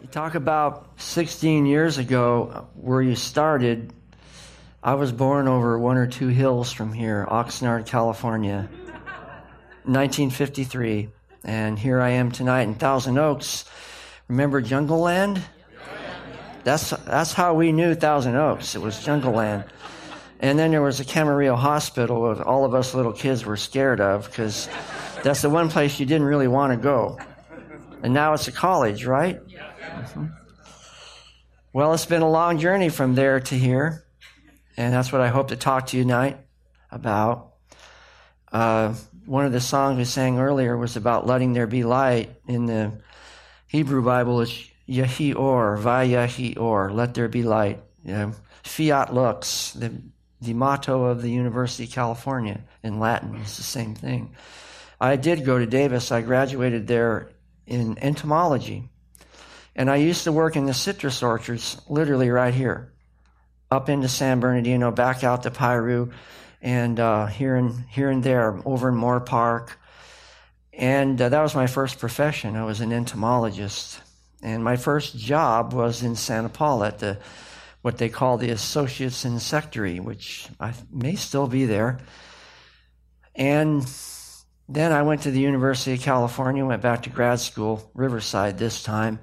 You talk about 16 years ago where you started. I was born over one or two hills from here, Oxnard, California, 1953. And here I am tonight in Thousand Oaks. Remember Jungle Land? That's how we knew Thousand Oaks. It was Jungle Land. And then there was a Camarillo Hospital that all of us little kids were scared of because that's the one place you didn't really want to go. And now it's a college, right? Mm-hmm. Well, it's been a long journey from there to here. And that's what I hope to talk to you tonight about. One of the songs we sang earlier was about letting there be light. In the Hebrew Bible, it's Yehi Or, Vayehi Or, let there be light. Yeah. Fiat lux, the motto of the University of California in Latin, is the same thing. I did go to Davis. I graduated there in entomology. And I used to work in the citrus orchards, literally right here, up into San Bernardino, back out to Piru, and here and there, over in Moore Park. And that was my first profession. I was an entomologist. And my first job was in Santa Paula at the what they call the Associates Insectary, which I may still be there. And then I went to the University of California, went back to grad school, Riverside this time,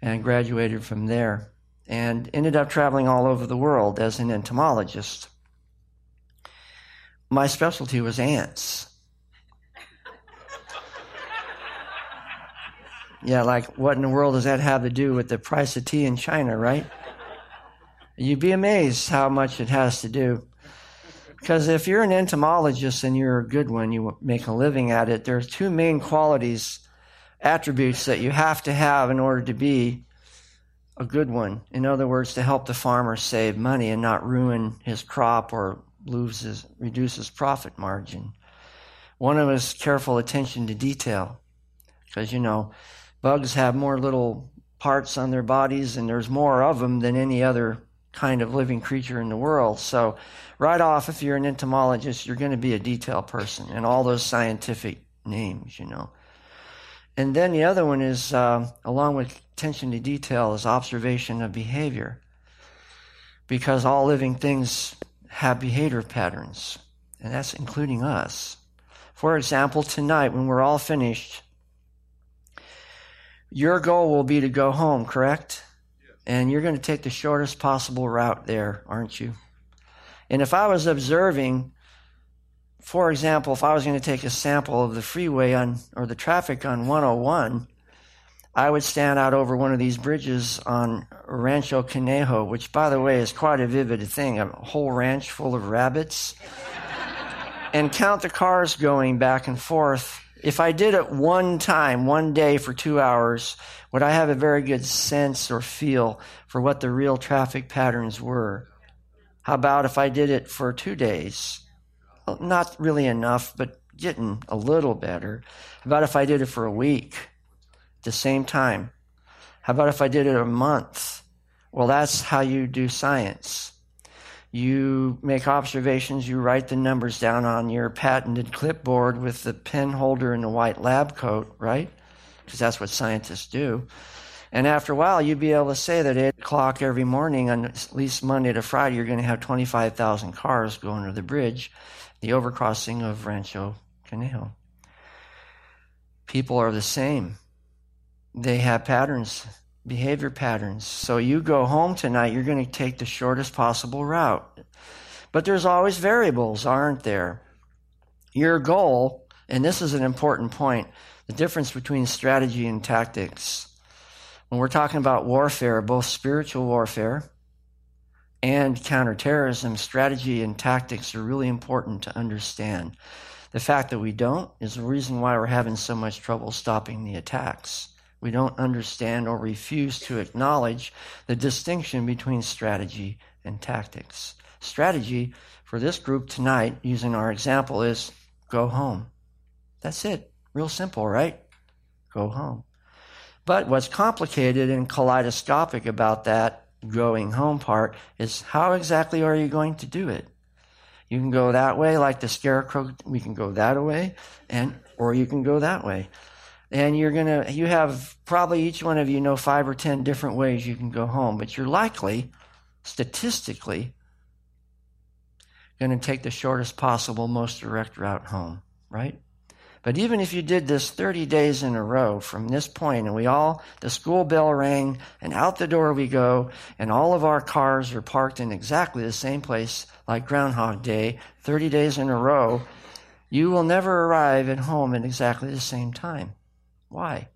and graduated from there. And ended up traveling all over the world as an entomologist. My specialty was ants. Yeah, like what in the world does that have to do with the price of tea in China, right? You'd be amazed how much it has to do. Because if you're an entomologist and you're a good one, you make a living at it, there are two main qualities, attributes that you have to have in order to be a good one. In other words, to help the farmer save money and not ruin his crop or reduce his profit margin. One of them is careful attention to detail. Because, you know, bugs have more little parts on their bodies, and there's more of them than any other kind of living creature in the world. So right off, if you're an entomologist, you're going to be a detail person and all those scientific names, you know. And then the other one is, along with attention to detail, is observation of behavior. Because all living things have behavior patterns, and that's including us. For example, tonight when we're all finished, your goal will be to go home, correct? Yes. And you're going to take the shortest possible route there, aren't you? And if I was observing, for example, if I was going to take a sample of the freeway or the traffic on 101, I would stand out over one of these bridges on Rancho Conejo, which, by the way, is quite a vivid thing, a whole ranch full of rabbits, and count the cars going back and forth. If I did it one time, one day for 2 hours, would I have a very good sense or feel for what the real traffic patterns were? How about if I did it for 2 days? Well, not really enough, but getting a little better. How about if I did it for a week at the same time? How about if I did it a month? Well, that's how you do science. You make observations, you write the numbers down on your patented clipboard with the pen holder and the white lab coat, right? Because that's what scientists do. And after a while, you'd be able to say that at 8 o'clock every morning, on at least Monday to Friday, you're going to have 25,000 cars go under the bridge, the overcrossing of Rancho Conejo. People are the same. They have patterns. Behavior patterns. So you go home tonight, you're going to take the shortest possible route. But there's always variables, aren't there? Your goal, and this is an important point, the difference between strategy and tactics. When we're talking about warfare, both spiritual warfare and counterterrorism, strategy and tactics are really important to understand. The fact that we don't is the reason why we're having so much trouble stopping the attacks. We don't understand or refuse to acknowledge the distinction between strategy and tactics. Strategy for this group tonight, using our example, is go home. That's it. Real simple, right? Go home. But what's complicated and kaleidoscopic about that going home part is how exactly are you going to do it? You can go that way like the scarecrow. We can go that way, or you can go that way. And you're going to, you have probably each one of you know 5 or 10 different ways you can go home, but you're likely, statistically, going to take the shortest possible, most direct route home, right? But even if you did this 30 days in a row from this point, and we all, the school bell rang, and out the door we go, and all of our cars are parked in exactly the same place like Groundhog Day, 30 days in a row, you will never arrive at home at exactly the same time. Why?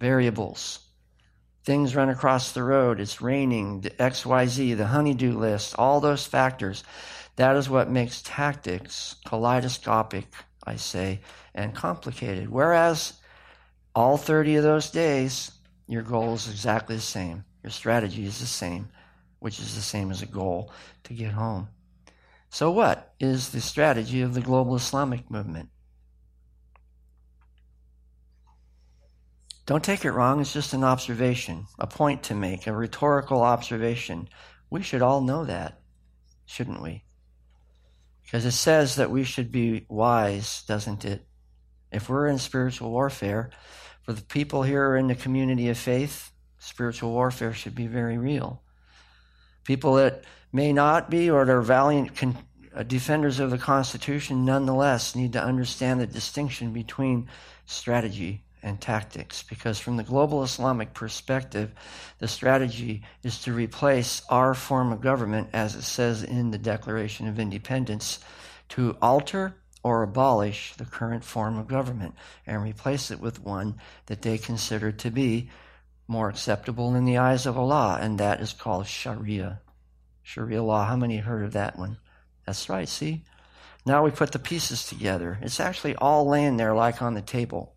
Variables. Things run across the road, it's raining, the XYZ, the honeydew list, all those factors. That is what makes tactics kaleidoscopic, I say, and complicated. Whereas all 30 of those days, your goal is exactly the same. Your strategy is the same, which is the same as a goal to get home. So what is the strategy of the global Islamic movement? Don't take it wrong, it's just an observation, a point to make, a rhetorical observation. We should all know that, shouldn't we? Because it says that we should be wise, doesn't it? If we're in spiritual warfare, for the people here in the community of faith, spiritual warfare should be very real. People that may not be or are valiant defenders of the Constitution nonetheless need to understand the distinction between strategy and tactics, because from the global Islamic perspective, the strategy is to replace our form of government, as it says in the Declaration of Independence, to alter or abolish the current form of government and replace it with one that they consider to be more acceptable in the eyes of Allah, and that is called Sharia. Sharia law, how many heard of that one? That's right, see? Now we put the pieces together. It's actually all laying there like on the table.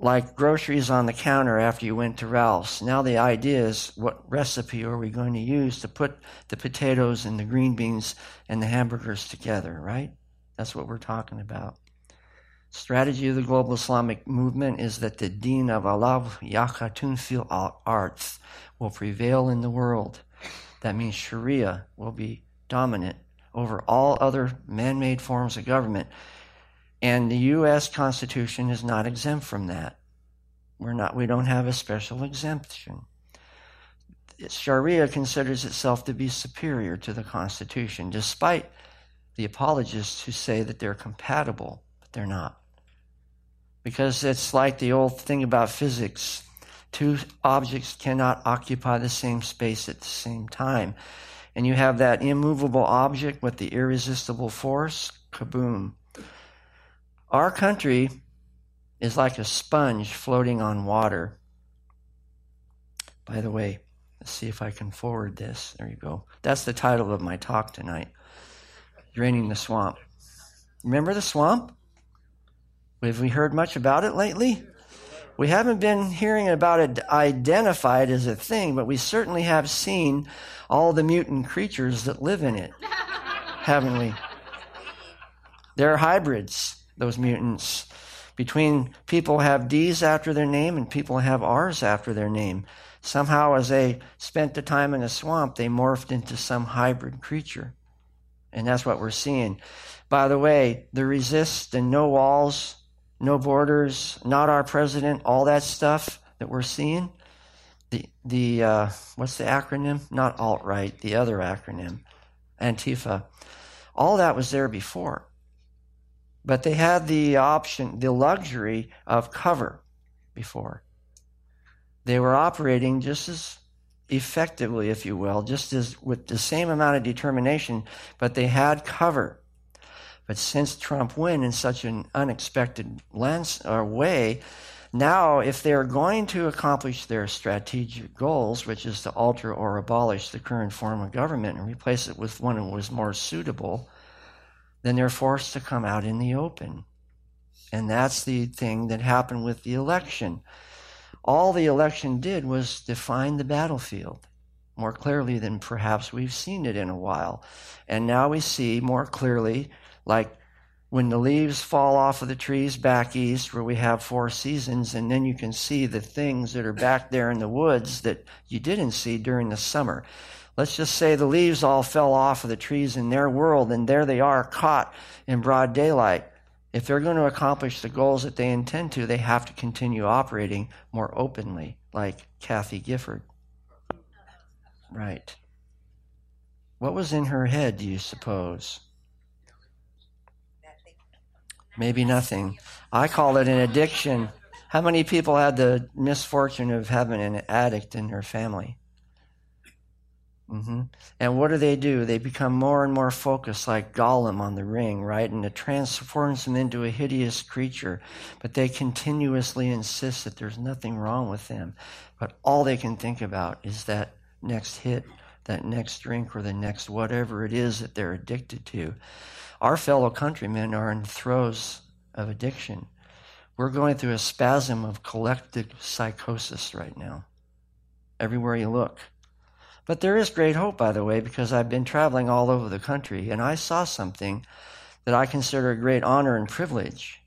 Like groceries on the counter after you went to Ralph's. Now the idea is, what recipe are we going to use to put the potatoes and the green beans and the hamburgers together, right? That's what we're talking about. Strategy of the global Islamic movement is that the deen of Allah yakatun fil al-arth will prevail in the world. That means Sharia will be dominant over all other man-made forms of government. And the U.S. Constitution is not exempt from that. We don't have a special exemption. Sharia considers itself to be superior to the Constitution, despite the apologists who say that they're compatible, but they're not. Because it's like the old thing about physics. Two objects cannot occupy the same space at the same time. And you have that immovable object with the irresistible force, kaboom. Our country is like a sponge floating on water. By the way, let's see if I can forward this. There you go. That's the title of my talk tonight, Draining the Swamp. Remember the swamp? Have we heard much about it lately? We haven't been hearing about it identified as a thing, but we certainly have seen all the mutant creatures that live in it, haven't we? They're hybrids, those mutants. Between people have D's after their name and people have R's after their name. Somehow, as they spent the time in the swamp, they morphed into some hybrid creature. And that's what we're seeing. By the way, the resist and no walls, no borders, not our president, all that stuff that we're seeing. The what's the acronym? Not alt-right, the other acronym, Antifa. All that was there before. But they had the option, the luxury of cover before. They were operating just as effectively, if you will, just as with the same amount of determination, but they had cover. But since Trump went in such an unexpected way, now if they're going to accomplish their strategic goals, which is to alter or abolish the current form of government and replace it with one that was more suitable, then they're forced to come out in the open. And that's the thing that happened with the election. All the election did was define the battlefield more clearly than perhaps we've seen it in a while. And now we see more clearly, like when the leaves fall off of the trees back east where we have 4 seasons, and then you can see the things that are back there in the woods that you didn't see during the summer. Let's just say the leaves all fell off of the trees in their world, and there they are caught in broad daylight. If they're going to accomplish the goals that they intend to, they have to continue operating more openly, like Kathy Gifford. Right. What was in her head, do you suppose? Maybe nothing. I call it an addiction. How many people had the misfortune of having an addict in their family? Mm-hmm. And what do? They become more and more focused, like Gollum on the ring, right? And it transforms them into a hideous creature. But they continuously insist that there's nothing wrong with them. But all they can think about is that next hit, that next drink, or the next whatever it is that they're addicted to. Our fellow countrymen are in throes of addiction. We're going through a spasm of collective psychosis right now, everywhere you look. But there is great hope, by the way, because I've been traveling all over the country, and I saw something that I consider a great honor and privilege,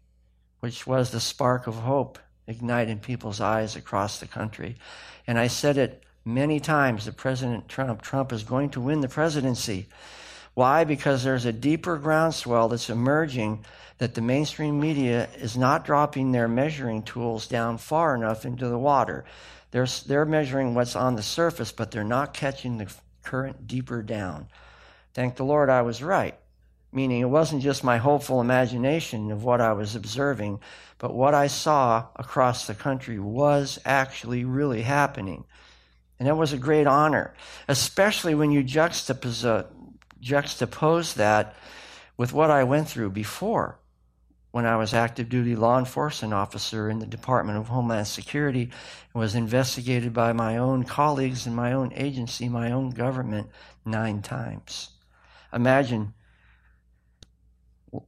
which was the spark of hope ignited in people's eyes across the country. And I said it many times, that President Trump is going to win the presidency. Why? Because there's a deeper groundswell that's emerging that the mainstream media is not dropping their measuring tools down far enough into the water. They're measuring what's on the surface, but they're not catching the current deeper down. Thank the Lord I was right, meaning it wasn't just my hopeful imagination of what I was observing, but what I saw across the country was actually really happening. And it was a great honor, especially when you juxtapose that with what I went through before, when I was active duty law enforcement officer in the Department of Homeland Security and was investigated by my own colleagues in my own agency, my own government, 9 times. Imagine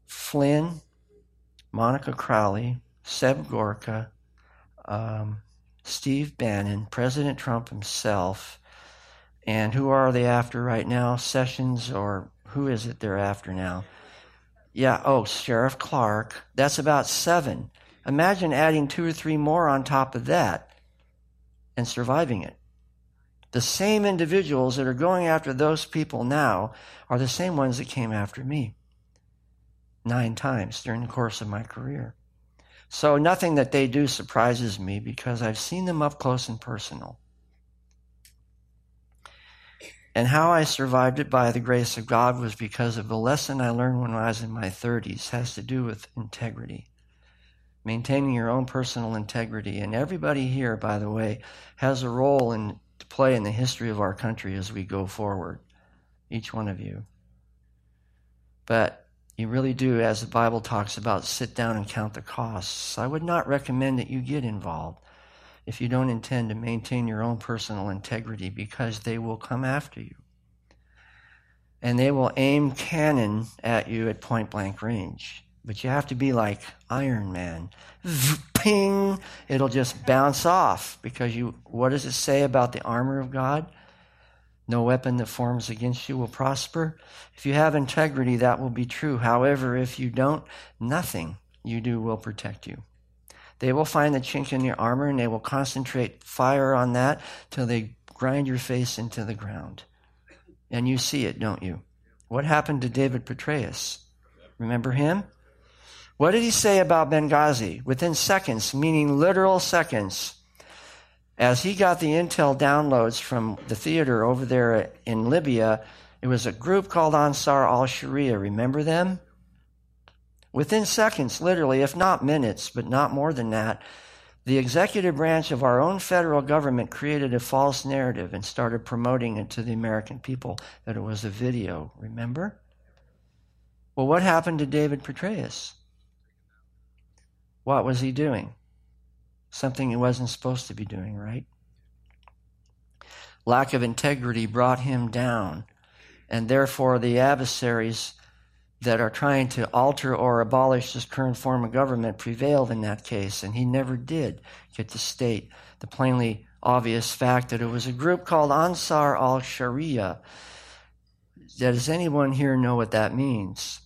Flynn, Monica Crowley, Seb Gorka, Steve Bannon, President Trump himself, and who are they after right now? Sessions, or who is it they're after now? Yeah, oh, Sheriff Clark. That's about 7. Imagine adding 2 or 3 more on top of that and surviving it. The same individuals that are going after those people now are the same ones that came after me 9 times during the course of my career. So nothing that they do surprises me because I've seen them up close and personal. And how I survived it by the grace of God was because of the lesson I learned when I was in my 30s. It has to do with integrity, maintaining your own personal integrity. And everybody here, by the way, has a role to play in the history of our country as we go forward, each one of you. But you really do, as the Bible talks about, sit down and count the costs. I would not recommend that you get involved if you don't intend to maintain your own personal integrity, because they will come after you. And they will aim cannon at you at point-blank range. But you have to be like Iron Man. Ping! It'll just bounce off, because what does it say about the armor of God? No weapon that forms against you will prosper. If you have integrity, that will be true. However, if you don't, nothing you do will protect you. They will find the chink in your armor, and they will concentrate fire on that till they grind your face into the ground. And you see it, don't you? What happened to David Petraeus? Remember him? What did he say about Benghazi? Within seconds, meaning literal seconds, as he got the intel downloads from the theater over there in Libya, it was a group called Ansar al-Sharia. Remember them? Within seconds, literally, if not minutes, but not more than that, the executive branch of our own federal government created a false narrative and started promoting it to the American people that it was a video, remember? Well, what happened to David Petraeus? What was he doing? Something he wasn't supposed to be doing, right? Lack of integrity brought him down, and therefore the adversaries that are trying to alter or abolish this current form of government prevailed in that case, and he never did get to state the plainly obvious fact that it was a group called Ansar al-Sharia. Does anyone here know what that means?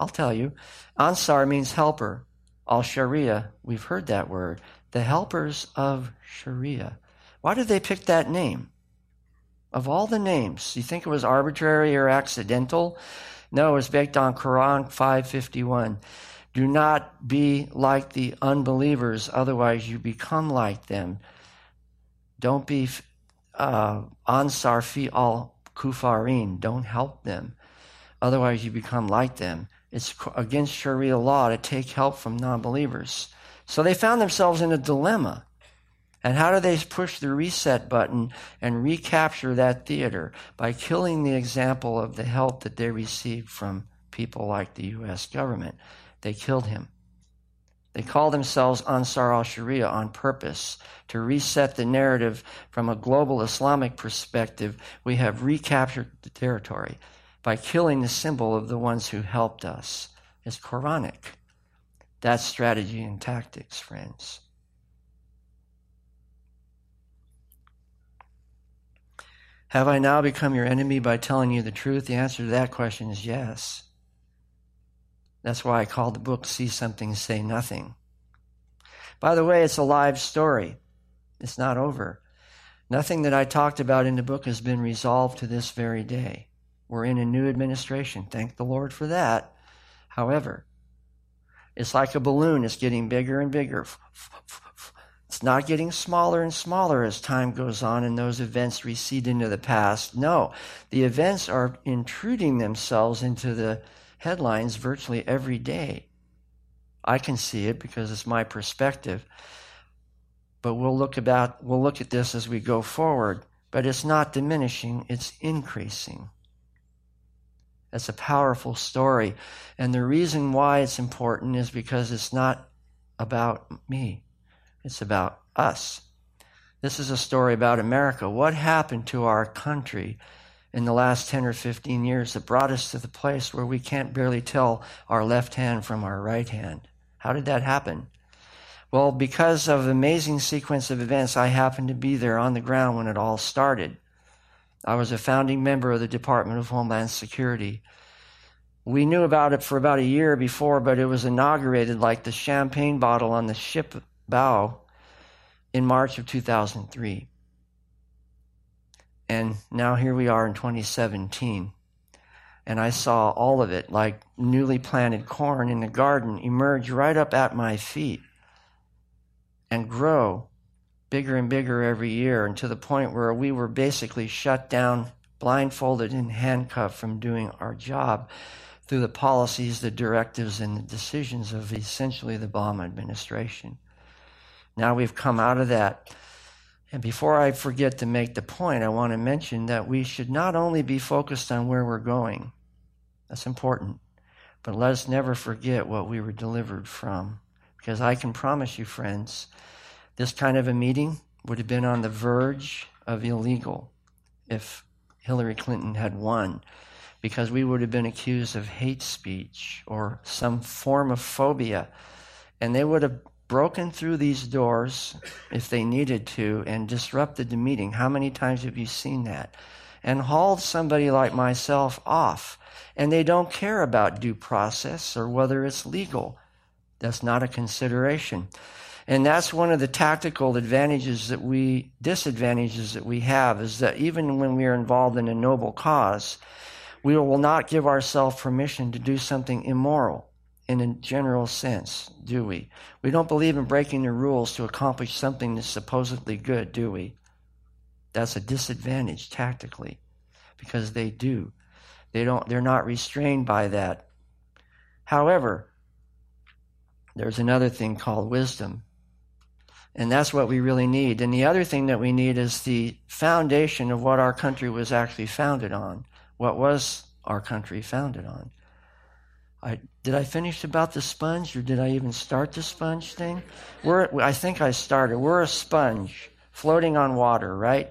I'll tell you. Ansar means helper. Al-Sharia, we've heard that word. The helpers of Sharia. Why did they pick that name? Of all the names, you think it was arbitrary or accidental? No, it was based on Quran 5:51. Do not be like the unbelievers, otherwise you become like them. Don't be Ansar fi al-Kufarin. Don't help them, otherwise you become like them. It's against Sharia law to take help from non-believers. So they found themselves in a dilemma. And how do they push the reset button and recapture that theater? By killing the example of the help that they received from people like the U.S. government. They killed him. They call themselves Ansar al-Sharia on purpose to reset the narrative from a global Islamic perspective. We have recaptured the territory by killing the symbol of the ones who helped us. It's Quranic. That's strategy and tactics, friends. Have I now become your enemy by telling you the truth? The answer to that question is yes. That's why I called the book See Something, Say Nothing. By the way, it's a live story. It's not over. Nothing that I talked about in the book has been resolved to this very day. We're in a new administration. Thank the Lord for that. However, it's like a balloon. It's getting bigger and bigger. It's not getting smaller and smaller as time goes on and those events recede into the past. No, the events are intruding themselves into the headlines virtually every day. I can see it because it's my perspective. But we'll look at this as we go forward. But it's not diminishing, it's increasing. That's a powerful story. And the reason why it's important is because it's not about me. It's about us. This is a story about America. What happened to our country in the last 10 or 15 years that brought us to the place where we can't barely tell our left hand from our right hand? How did that happen? Well, because of an amazing sequence of events, I happened to be there on the ground when it all started. I was a founding member of the Department of Homeland Security. We knew about it for about a year before, but it was inaugurated like the champagne bottle on the ship bow in March of 2003. And now here we are in 2017. And I saw all of it, like newly planted corn in the garden, emerge right up at my feet and grow bigger and bigger every year, and to the point where we were basically shut down, blindfolded, and handcuffed from doing our job through the policies, the directives, and the decisions of essentially the Obama administration. Now we've come out of that. And before I forget to make the point, I want to mention that we should not only be focused on where we're going, that's important, but let us never forget what we were delivered from. Because I can promise you, friends, this kind of a meeting would have been on the verge of illegal if Hillary Clinton had won, because we would have been accused of hate speech or some form of phobia, and they would have broken through these doors if they needed to and disrupted the meeting. How many times have you seen that? And hauled somebody like myself off. And they don't care about due process or whether it's legal. That's not a consideration. And that's one of the tactical disadvantages that we have, is that even when we are involved in a noble cause, we will not give ourselves permission to do something immoral. In a general sense, do we? We don't believe in breaking the rules to accomplish something that's supposedly good, do we? That's a disadvantage tactically, because they do. They're not restrained by that. However, there's another thing called wisdom, and that's what we really need. And the other thing that we need is the foundation of what our country was actually founded on. What was our country founded on? Did I finish about the sponge, or did I even start the sponge thing? I think I started. We're a sponge floating on water, right?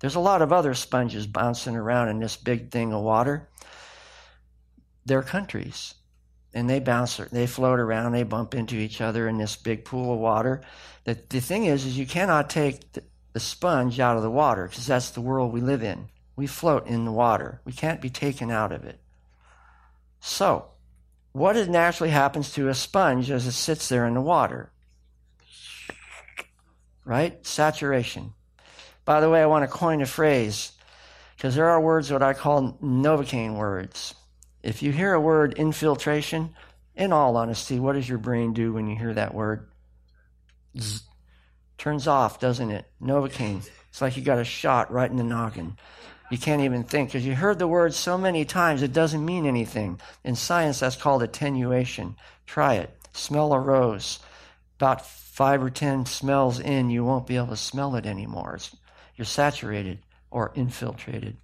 There's a lot of other sponges bouncing around in this big thing of water. They're countries, and they bounce. They float around. They bump into each other in this big pool of water. The thing is you cannot take the sponge out of the water, because that's the world we live in. We float in the water. We can't be taken out of it. So, what naturally happens to a sponge as it sits there in the water? Right? Saturation. By the way, I want to coin a phrase. because there are words what I call Novocaine words. If you hear a word infiltration, in all honesty, what does your brain do when you hear that word? Zzz. Turns off, doesn't it? Novocaine. It's like you got a shot right in the noggin. You can't even think because you heard the word so many times it doesn't mean anything. In science, that's called attenuation. Try it. Smell a rose. About 5 or 10 smells in, you won't be able to smell it anymore. You're saturated or infiltrated.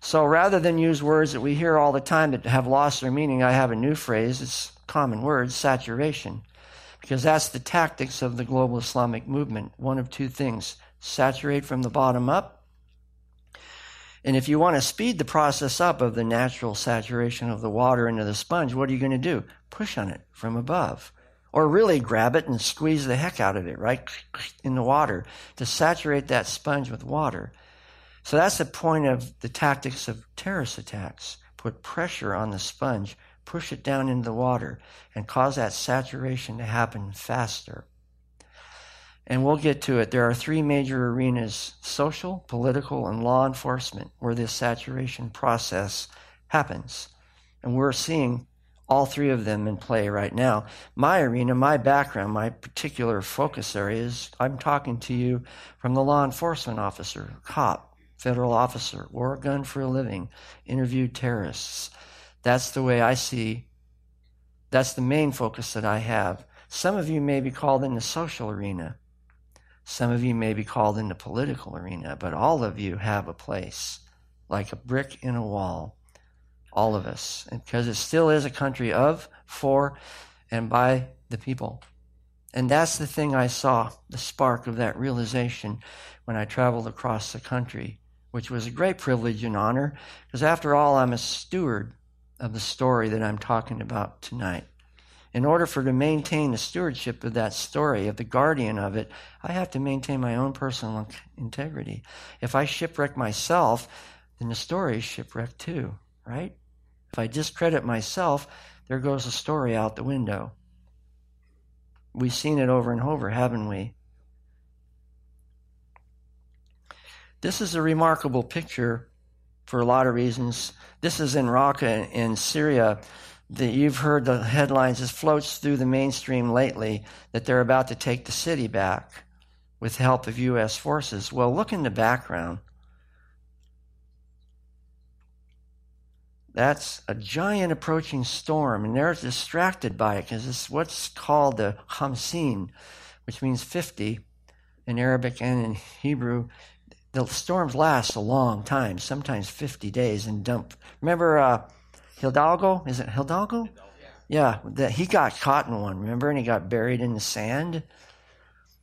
So rather than use words that we hear all the time that have lost their meaning, I have a new phrase. It's a common word, saturation, because that's the tactics of the global Islamic movement. One of two things: saturate from the bottom up, and if you want to speed the process up of the natural saturation of the water into the sponge, what are you going to do? Push on it from above, or really grab it and squeeze the heck out of it, right, in the water to saturate that sponge with water. So that's the point of the tactics of terrorist attacks. Put pressure on the sponge, push it down into the water, and cause that saturation to happen faster. And we'll get to it. There are three major arenas: social, political, and law enforcement, where this saturation process happens. And we're seeing all three of them in play right now. My arena, my background, my particular focus area is I'm talking to you from the law enforcement officer, cop, federal officer, wore a gun for a living, interviewed terrorists. That's the way I see, that's the main focus that I have. Some of you may be called in the social arena. Some of you may be called in the political arena, but all of you have a place, like a brick in a wall, all of us, and because it still is a country of, for, and by the people. And that's the thing I saw, the spark of that realization when I traveled across the country, which was a great privilege and honor, because after all, I'm a steward of the story that I'm talking about tonight. In order for to maintain the stewardship of that story, of the guardian of it, I have to maintain my own personal integrity. If I shipwreck myself, then the story is shipwrecked too, right? If I discredit myself, there goes the story out the window. We've seen it over and over, haven't we? This is a remarkable picture for a lot of reasons. This is in Raqqa in Syria. That you've heard the headlines. It floats through the mainstream lately that they're about to take the city back with the help of U.S. forces. Well, look in the background. That's a giant approaching storm, and they're distracted by it because it's what's called the Khamsin, which means 50 in Arabic and in Hebrew. The storms last a long time, sometimes 50 days and dump. Remember Hidalgo? Is it Hidalgo? Yeah, that he got caught in one, remember? And he got buried in the sand.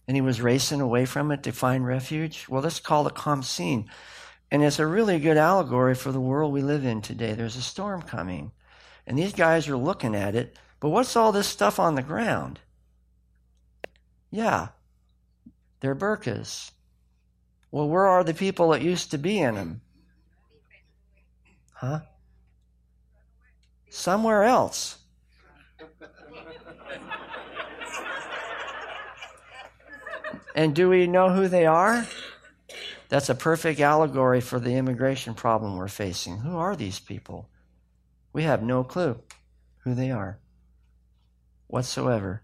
And he was racing away from it to find refuge. Well, that's called a Khamsin. And it's a really good allegory for the world we live in today. There's a storm coming. And these guys are looking at it. But what's all this stuff on the ground? Yeah, they're burqas. Well, where are the people that used to be in them? Huh? Somewhere else. And do we know who they are? That's a perfect allegory for the immigration problem we're facing. Who are these people? We have no clue who they are whatsoever.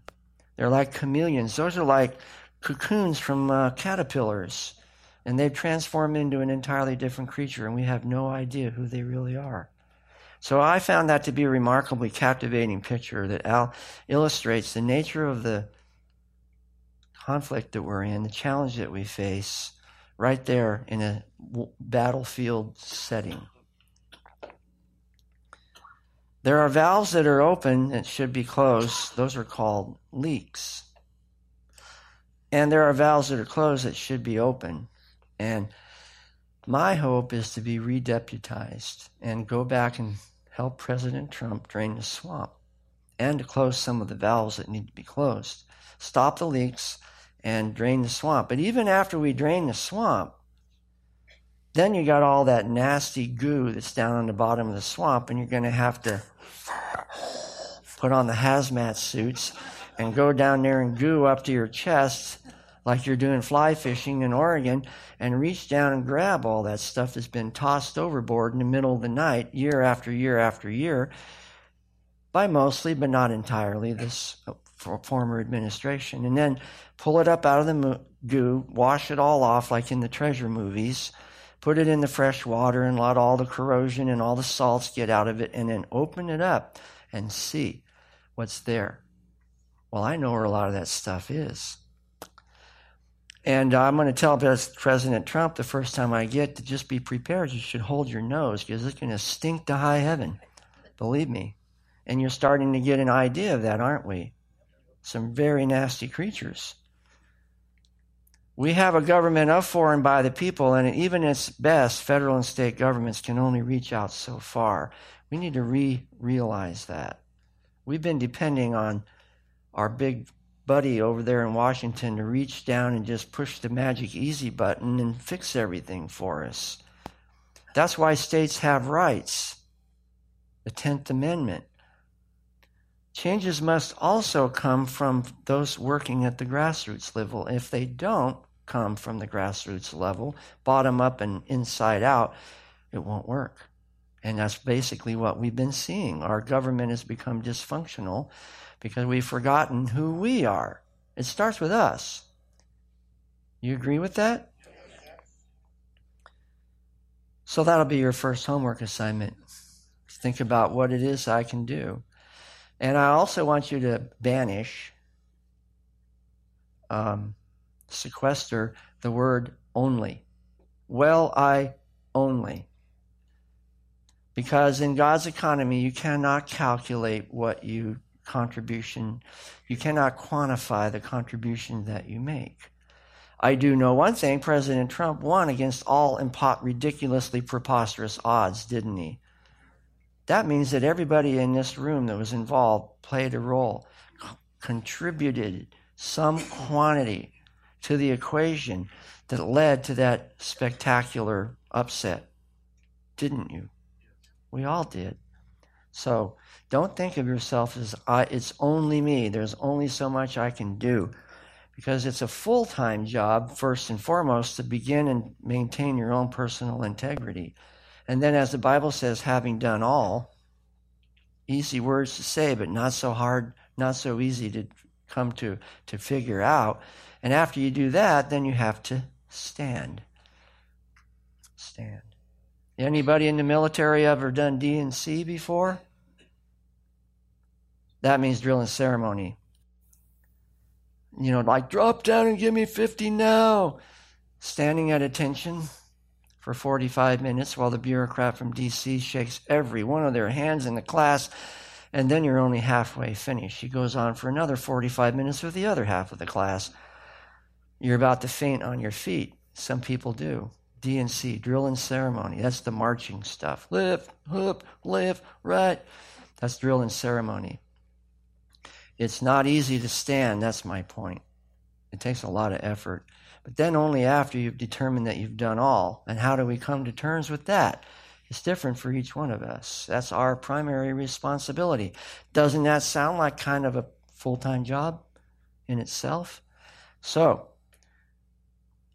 They're like chameleons. Those are like cocoons from caterpillars. And they've transformed into an entirely different creature, and we have no idea who they really are. So I found that to be a remarkably captivating picture that illustrates the nature of the conflict that we're in, the challenge that we face, right there in a battlefield setting. There are valves that are open that should be closed. Those are called leaks. And there are valves that are closed that should be open. And my hope is to be redeputized and go back and help President Trump drain the swamp and to close some of the valves that need to be closed. Stop the leaks and drain the swamp. But even after we drain the swamp, then you got all that nasty goo that's down on the bottom of the swamp, and you're going to have to put on the hazmat suits and go down there and goo up to your chest like you're doing fly fishing in Oregon, and reach down and grab all that stuff that's been tossed overboard in the middle of the night, year after year after year, by mostly, but not entirely, this former administration. And then pull it up out of the goo, wash it all off like in the treasure movies, put it in the fresh water and let all the corrosion and all the salts get out of it, and then open it up and see what's there. Well, I know where a lot of that stuff is. And I'm going to tell President Trump the first time I get to just be prepared. You should hold your nose because it's going to stink to high heaven. Believe me. And you're starting to get an idea of that, aren't we? Some very nasty creatures. We have a government of, for, and by the people, and even at its best, federal and state governments can only reach out so far. We need to realize that. We've been depending on our big buddy over there in Washington to reach down and just push the magic easy button and fix everything for us. That's why states have rights. The 10th Amendment. Changes must also come from those working at the grassroots level. If they don't come from the grassroots level, bottom up and inside out, it won't work. And that's basically what we've been seeing. Our government has become dysfunctional because we've forgotten who we are. It starts with us. You agree with that? So that'll be your first homework assignment. Think about what it is I can do. And I also want you to banish, sequester the word only. Well, I only. Because in God's economy, you cannot calculate what you contribution, you cannot quantify the contribution that you make. I do know one thing, President Trump won against all ridiculously preposterous odds, didn't he? That means that everybody in this room that was involved played a role, contributed some quantity to the equation that led to that spectacular upset, didn't you? We all did. So don't think of yourself as, it's only me, there's only so much I can do, because it's a full-time job, first and foremost, to begin and maintain your own personal integrity. And then, as the Bible says, having done all, easy words to say, but not so hard, not so easy to come to figure out. And after you do that, then you have to stand. Stand. Anybody in the military ever done D&C before? That means drill and ceremony. You know, like, drop down and give me 50 now. Standing at attention for 45 minutes while the bureaucrat from D.C. shakes every one of their hands in the class, and then you're only halfway finished. He goes on for another 45 minutes with the other half of the class. You're about to faint on your feet. Some people do. D&C, drill and ceremony. That's the marching stuff. Left, hook, left, right. That's drill and ceremony. It's not easy to stand. That's my point. It takes a lot of effort. But then only after you've determined that you've done all. And how do we come to terms with that? It's different for each one of us. That's our primary responsibility. Doesn't that sound like kind of a full-time job in itself? So,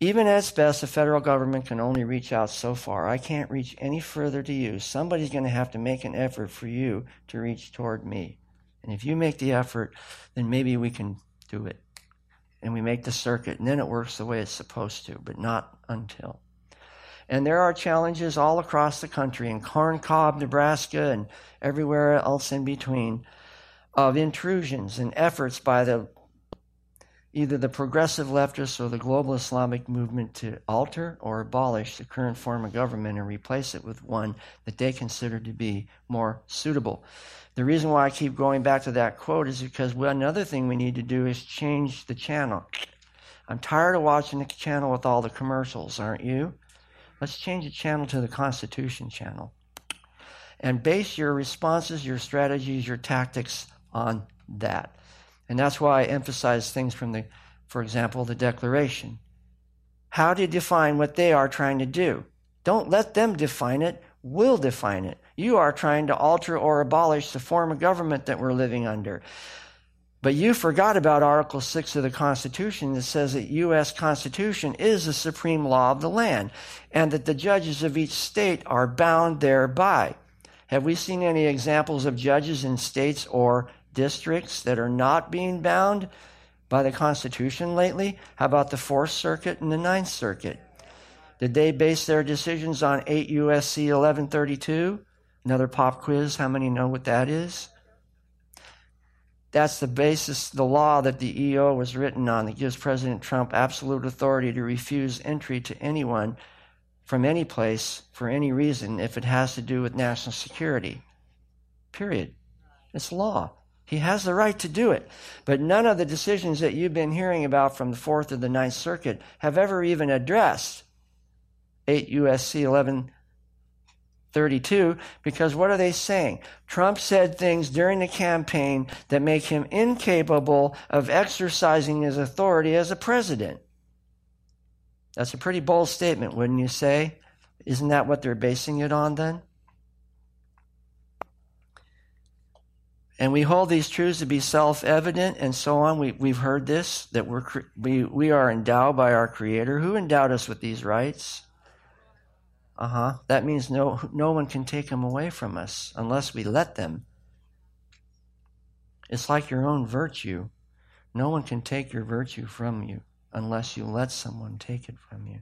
even at its best, the federal government can only reach out so far. I can't reach any further to you. Somebody's going to have to make an effort for you to reach toward me. And if you make the effort, then maybe we can do it. And we make the circuit, and then it works the way it's supposed to, but not until. And there are challenges all across the country, in Corncob, Nebraska, and everywhere else in between, of intrusions and efforts by either the progressive leftists or the global Islamic movement to alter or abolish the current form of government and replace it with one that they consider to be more suitable. The reason why I keep going back to that quote is because another thing we need to do is change the channel. I'm tired of watching the channel with all the commercials, aren't you? Let's change the channel to the Constitution channel. And base your responses, your strategies, your tactics on that. And that's why I emphasize things from for example, the Declaration. How do you define what they are trying to do? Don't let them define it. We'll define it. You are trying to alter or abolish the form of government that we're living under. But you forgot about Article 6 of the Constitution that says that U.S. Constitution is the supreme law of the land and that the judges of each state are bound thereby. Have we seen any examples of judges in states or districts that are not being bound by the Constitution lately? How about the Fourth Circuit and the Ninth Circuit? Did they base their decisions on 8 U.S.C. 1132? Another pop quiz. How many know what that is? That's the basis, the law that the EO was written on that gives President Trump absolute authority to refuse entry to anyone from any place for any reason if it has to do with national security. Period. It's law. He has the right to do it. But none of the decisions that you've been hearing about from the Fourth or the Ninth Circuit have ever even addressed 8 U.S.C. 1132, because what are they saying? Trump said things during the campaign that make him incapable of exercising his authority as a president. That's a pretty bold statement, wouldn't you say? Isn't that what they're basing it on then? And we hold these truths to be self-evident and so on. We've heard this, that we are endowed by our Creator. Who endowed us with these rights? That means no one can take them away from us unless we let them. It's like your own virtue. No one can take your virtue from you unless you let someone take it from you.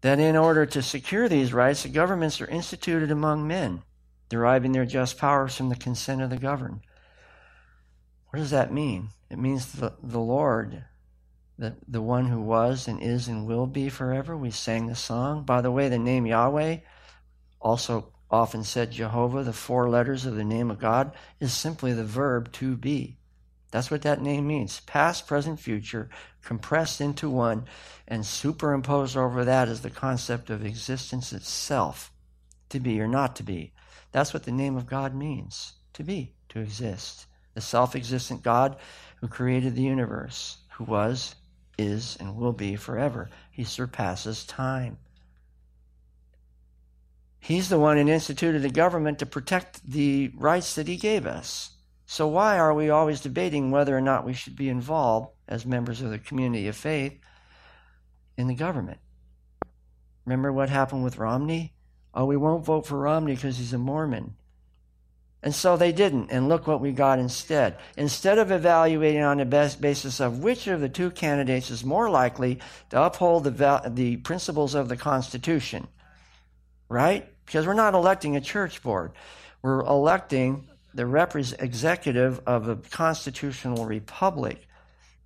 Then in order to secure these rights, the governments are instituted among men, deriving their just powers from the consent of the governed. What does that mean? It means the Lord, the one who was and is and will be forever. We sang the song. By the way, the name Yahweh, also often said Jehovah, the four letters of the name of God, is simply the verb to be. That's what that name means. Past, present, future, compressed into one, and superimposed over that is the concept of existence itself, to be or not to be. That's what the name of God means, to be, to exist. The self-existent God who created the universe, who was, is, and will be forever. He surpasses time. He's the one who instituted the government to protect the rights that he gave us. So why are we always debating whether or not we should be involved as members of the community of faith in the government? Remember what happened with Romney? Oh, we won't vote for Romney because he's a Mormon. And so they didn't, and look what we got instead. Instead of evaluating on the basis of which of the two candidates is more likely to uphold the principles of the Constitution, right? Because we're not electing a church board. We're electing the executive of a constitutional republic.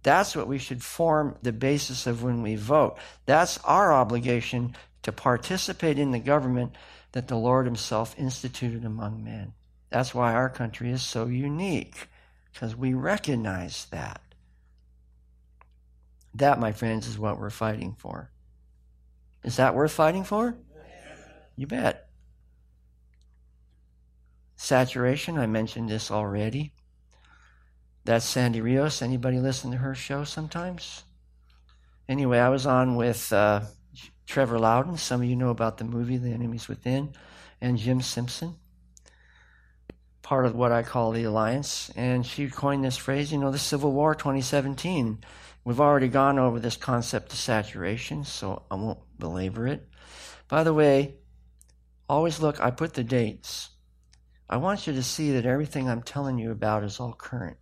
That's what we should form the basis of when we vote. That's our obligation to participate in the government that the Lord himself instituted among men. That's why our country is so unique, because we recognize that. That, my friends, is what we're fighting for. Is that worth fighting for? You bet. Saturation, I mentioned this already. That's Sandy Rios. Anybody listen to her show sometimes? Anyway, I was on with Trevor Loudon. Some of you know about the movie The Enemies Within, and Jim Simpson, part of what I call the Alliance, and she coined this phrase, the Civil War 2017. We've already gone over this concept of saturation, so I won't belabor it. By the way, always look, I put the dates. I want you to see that everything I'm telling you about is all current,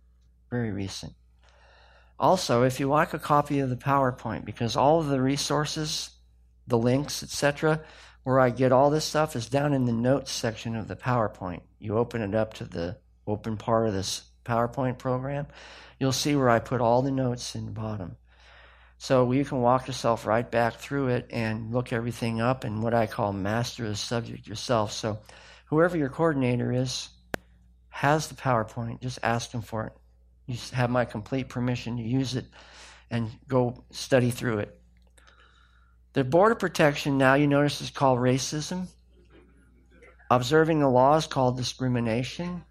very recent. Also, if you like a copy of the PowerPoint, because all of the resources, the links, etc., where I get all this stuff is down in the notes section of the PowerPoint. You open it up to the open part of this PowerPoint program, you'll see where I put all the notes in the bottom. So you can walk yourself right back through it and look everything up and what I call master the subject yourself. So whoever your coordinator is has the PowerPoint, just ask them for it. You have my complete permission to use it and go study through it. The Border Protection now, you notice, is called racism. Observing the law is called discrimination.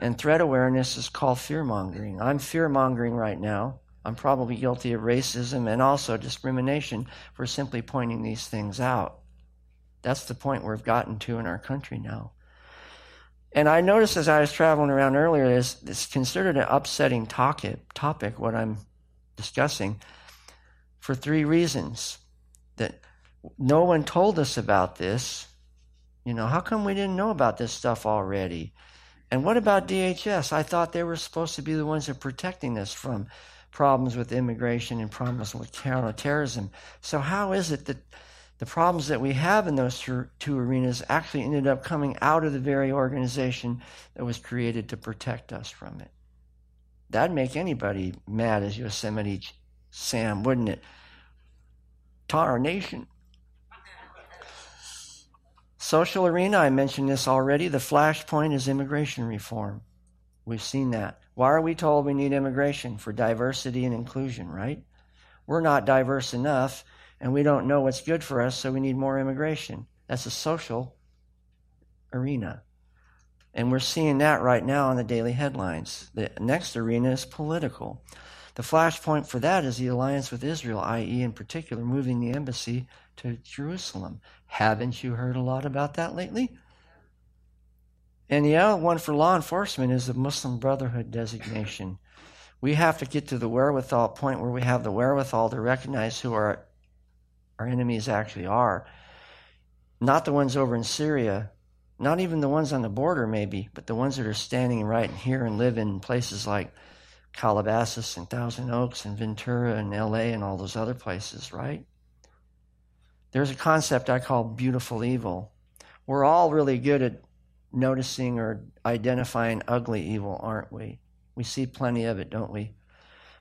And threat awareness is called fear-mongering. I'm fear-mongering right now. I'm probably guilty of racism and also discrimination for simply pointing these things out. That's the point we've gotten to in our country now. And I noticed as I was traveling around earlier, it's considered an upsetting topic, what I'm discussing, for three reasons. That no one told us about this. You know, how come we didn't know about this stuff already? And what about DHS? I thought they were supposed to be the ones that are protecting us from problems with immigration and problems with counterterrorism. So how is it that the problems that we have in those two arenas actually ended up coming out of the very organization that was created to protect us from it? That'd make anybody mad as Yosemite Sam, wouldn't it? Tar Nation. Social arena, I mentioned this already. The flashpoint is immigration reform. We've seen that. Why are we told we need immigration? For diversity and inclusion, right? We're not diverse enough, and we don't know what's good for us, so we need more immigration. That's a social arena. And we're seeing that right now on the daily headlines. The next arena is political. The flashpoint for that is the alliance with Israel, i.e. in particular moving the embassy to Jerusalem. Haven't you heard a lot about that lately? And the other one for law enforcement is the Muslim Brotherhood designation. We have to get to the wherewithal point where we have the wherewithal to recognize who our enemies actually are. Not the ones over in Syria, not even the ones on the border maybe, but the ones that are standing right here and live in places like Calabasas and Thousand Oaks and Ventura and LA and all those other places, right? There's a concept I call beautiful evil. We're all really good at noticing or identifying ugly evil, aren't we? We see plenty of it, don't we?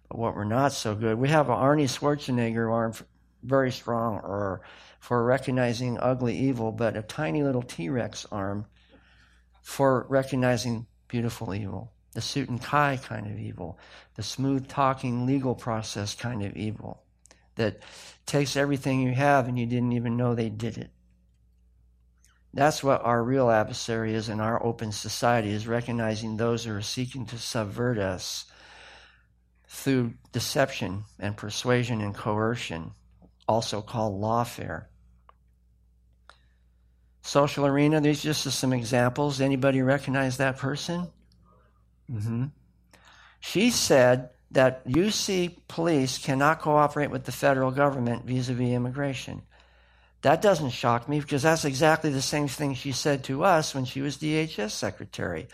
But what we're not so good, we have an Arnie Schwarzenegger arm, very strong, or for recognizing ugly evil, but a tiny little T-Rex arm for recognizing beautiful evil. The suit and tie kind of evil, the smooth-talking legal process kind of evil that takes everything you have and you didn't even know they did it. That's what our real adversary is in our open society, is recognizing those who are seeking to subvert us through deception and persuasion and coercion, also called lawfare. Social arena, these just are some examples. Anybody recognize that person? Mm-hmm. She said that UC police cannot cooperate with the federal government vis-a-vis immigration. That doesn't shock me, because that's exactly the same thing she said to us when she was DHS secretary.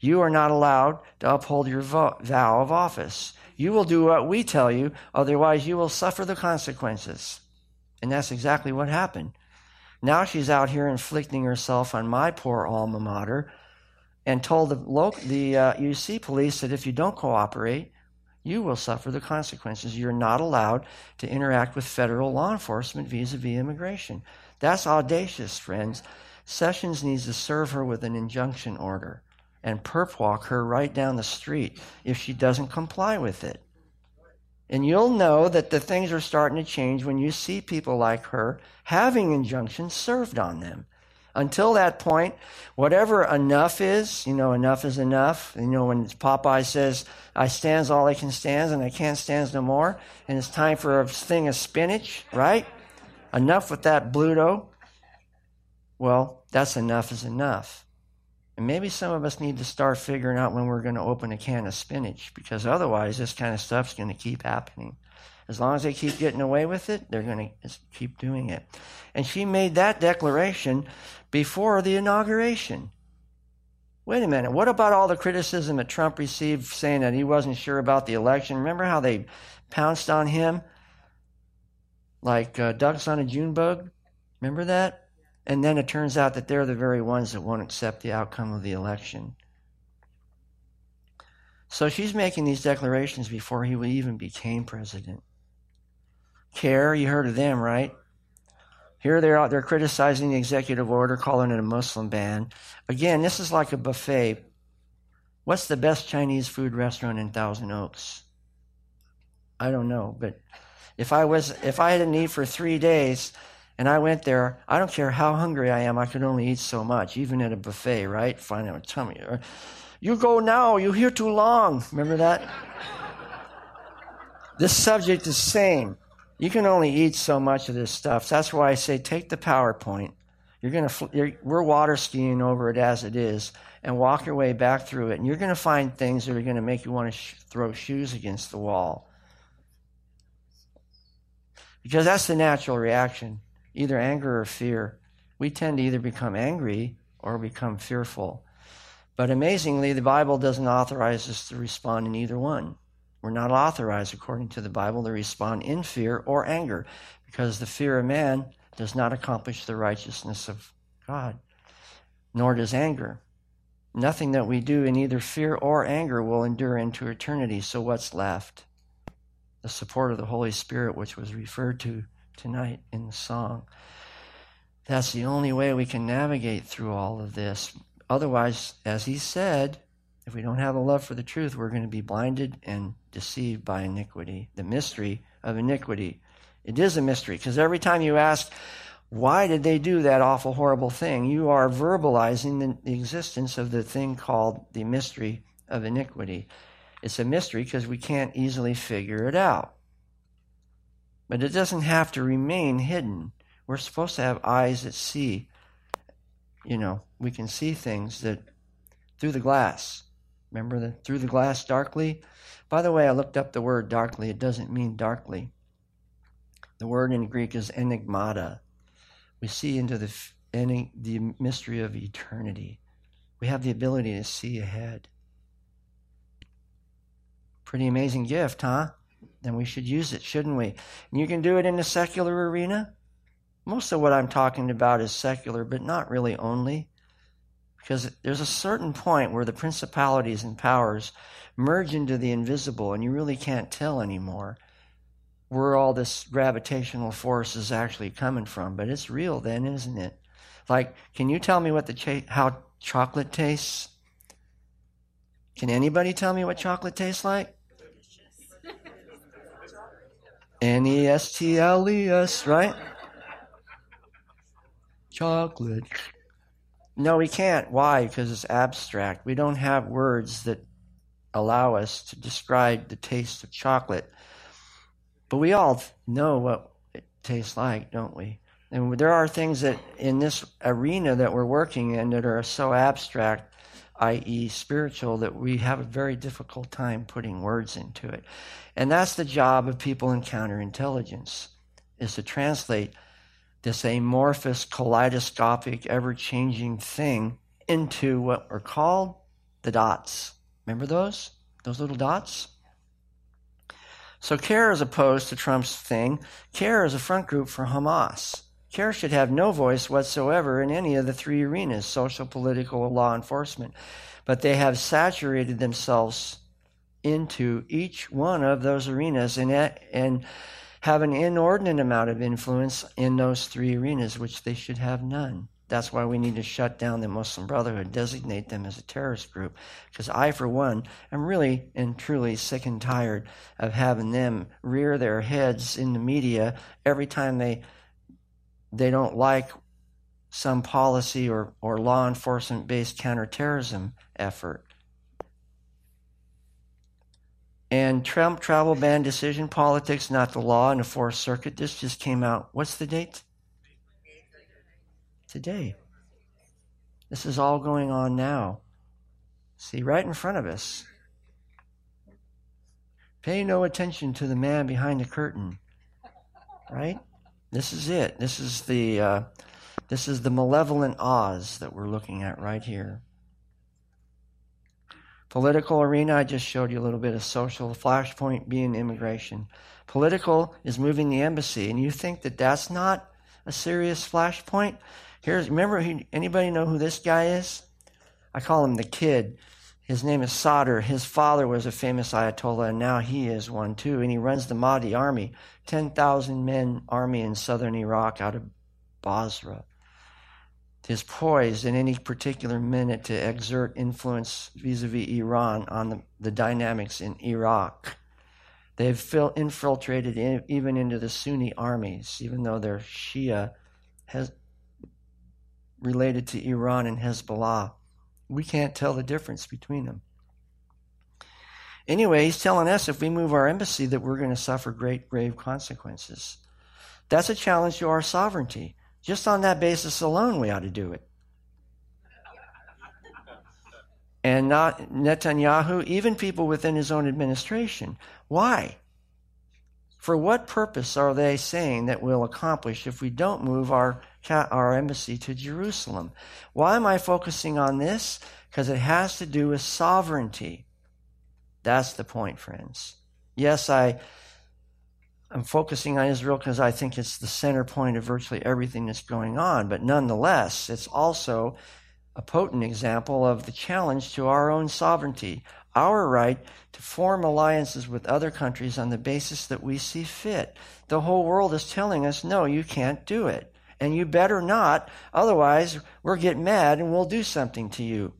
You are not allowed to uphold your vow of office. You will do what we tell you, otherwise you will suffer the consequences. And that's exactly what happened. Now she's out here inflicting herself on my poor alma mater, and told the UC police that if you don't cooperate, you will suffer the consequences. You're not allowed to interact with federal law enforcement vis-a-vis immigration. That's audacious, friends. Sessions needs to serve her with an injunction order and perp walk her right down the street if she doesn't comply with it. And you'll know that the things are starting to change when you see people like her having injunctions served on them. Until that point, whatever enough is enough. You know, when Popeye says, I stands all I can stands and I can't stands no more, and it's time for a thing of spinach, right? Enough with that Bluto. Well, that's enough is enough. And maybe some of us need to start figuring out when we're going to open a can of spinach, because otherwise this kind of stuff's going to keep happening. As long as they keep getting away with it, they're going to keep doing it. And she made that declaration before the inauguration. Wait a minute. What about all the criticism that Trump received saying that he wasn't sure about the election? Remember how they pounced on him like ducks on a June bug? Remember that? And then it turns out that they're the very ones that won't accept the outcome of the election. So she's making these declarations before he even became president. CARE, you heard of them, right? Here they're criticizing the executive order, calling it a Muslim ban. Again, this is like a buffet. What's the best Chinese food restaurant in Thousand Oaks? I don't know, but if I had a need for 3 days and I went there, I don't care how hungry I am, I could only eat so much, even at a buffet, right? Find out a tummy. You go now, you're here too long. Remember that? This subject is same. You can only eat so much of this stuff. That's why I say take the PowerPoint You're going to, we're water skiing over it as it is, and walk your way back through it, and you're going to find things that are going to make you want to throw shoes against the wall. Because that's the natural reaction, either anger or fear. We tend to either become angry or become fearful. But amazingly, the Bible doesn't authorize us to respond in either one. We're not authorized, according to the Bible, to respond in fear or anger, because the fear of man does not accomplish the righteousness of God, nor does anger. Nothing that we do in either fear or anger will endure into eternity, so what's left? The support of the Holy Spirit, which was referred to tonight in the song. That's the only way we can navigate through all of this. Otherwise, as he said, if we don't have a love for the truth, we're going to be blinded and deceived by iniquity, the mystery of iniquity. It is a mystery, because every time you ask, why did they do that awful, horrible thing, you are verbalizing the existence of the thing called the mystery of iniquity. It's a mystery because we can't easily figure it out. But it doesn't have to remain hidden. We're supposed to have eyes that see. You know, we can see things that through the glass. Remember the through the glass darkly? By the way, I looked up the word darkly. It doesn't mean darkly. The word in Greek is enigmata. We see into the mystery of eternity. We have the ability to see ahead. Pretty amazing gift, huh? Then we should use it, shouldn't we? And you can do it in the secular arena. Most of what I'm talking about is secular, but not really only. Because there's a certain point where the principalities and powers merge into the invisible, and you really can't tell anymore where all this gravitational force is actually coming from. But it's real then, isn't it? Like, can you tell me what how chocolate tastes? Can anybody tell me what chocolate tastes like? N-E-S-T-L-E-S, right? Chocolate. No, we can't. Why? Because it's abstract. We don't have words that allow us to describe the taste of chocolate. But we all know what it tastes like, don't we? And there are things that in this arena that we're working in that are so abstract, i.e. spiritual, that we have a very difficult time putting words into it. And that's the job of people in counterintelligence, is to translate this amorphous, kaleidoscopic, ever-changing thing into what are called the dots. Remember those? Those little dots? So CARE is opposed to Trump's thing. CARE is a front group for Hamas. CARE should have no voice whatsoever in any of the three arenas, social, political, or law enforcement. But they have saturated themselves into each one of those arenas and have an inordinate amount of influence in those three arenas, which they should have none. That's why we need to shut down the Muslim Brotherhood, designate them as a terrorist group. Because I, for one, am really and truly sick and tired of having them rear their heads in the media every time they don't like some policy or law enforcement-based counterterrorism effort. And Trump travel ban decision, politics, not the law, in the Fourth Circuit. This just came out. What's the date? Today. This is all going on now. See, right in front of us. Pay no attention to the man behind the curtain. Right? This is it. This is the malevolent Oz that we're looking at right here. Political arena, I just showed you a little bit of social. Flashpoint being immigration. Political is moving the embassy, and you think that that's not a serious flashpoint? Here's, remember, anybody know who this guy is? I call him the kid. His name is Sadr. His father was a famous Ayatollah, and now he is one too, and he runs the Mahdi army, 10,000 men army in southern Iraq out of Basra. He's poised in any particular minute to exert influence vis-a-vis Iran on the dynamics in Iraq. They've infiltrated even into the Sunni armies, even though they're Shia, related to Iran and Hezbollah. We can't tell the difference between them. Anyway, he's telling us if we move our embassy that we're going to suffer great grave consequences. That's a challenge to our sovereignty. Just on that basis alone, we ought to do it. And not Netanyahu, even people within his own administration. Why? For what purpose are they saying that we'll accomplish if we don't move our embassy to Jerusalem? Why am I focusing on this? Because it has to do with sovereignty. That's the point, friends. Yes, I'm focusing on Israel because I think it's the center point of virtually everything that's going on, but nonetheless, it's also a potent example of the challenge to our own sovereignty, our right to form alliances with other countries on the basis that we see fit. The whole world is telling us, no, you can't do it, and you better not, otherwise we'll get mad and we'll do something to you.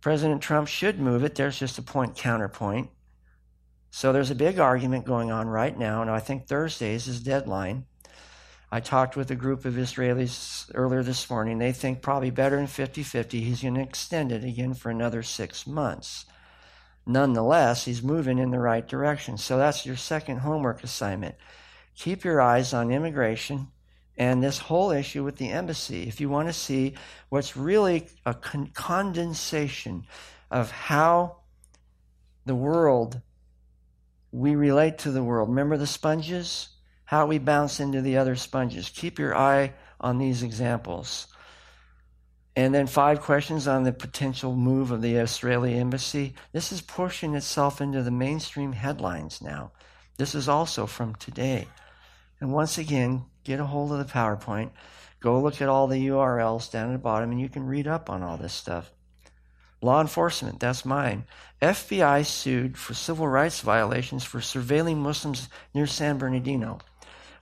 President Trump should move it. There's just a point-counterpoint. So there's a big argument going on right now, and I think Thursday is his deadline. I talked with a group of Israelis earlier this morning. They think probably better than 50-50. He's going to extend it again for another 6 months. Nonetheless, he's moving in the right direction. So that's your second homework assignment. Keep your eyes on immigration and this whole issue with the embassy. If you want to see what's really a condensation of how the world, we relate to the world. Remember the sponges? How we bounce into the other sponges. Keep your eye on these examples. And then 5 questions on the potential move of the Israeli embassy. This is pushing itself into the mainstream headlines now. This is also from today. And once again, get a hold of the PowerPoint. Go look at all the URLs down at the bottom, and you can read up on all this stuff. Law enforcement, that's mine. FBI sued for civil rights violations for surveilling Muslims near San Bernardino.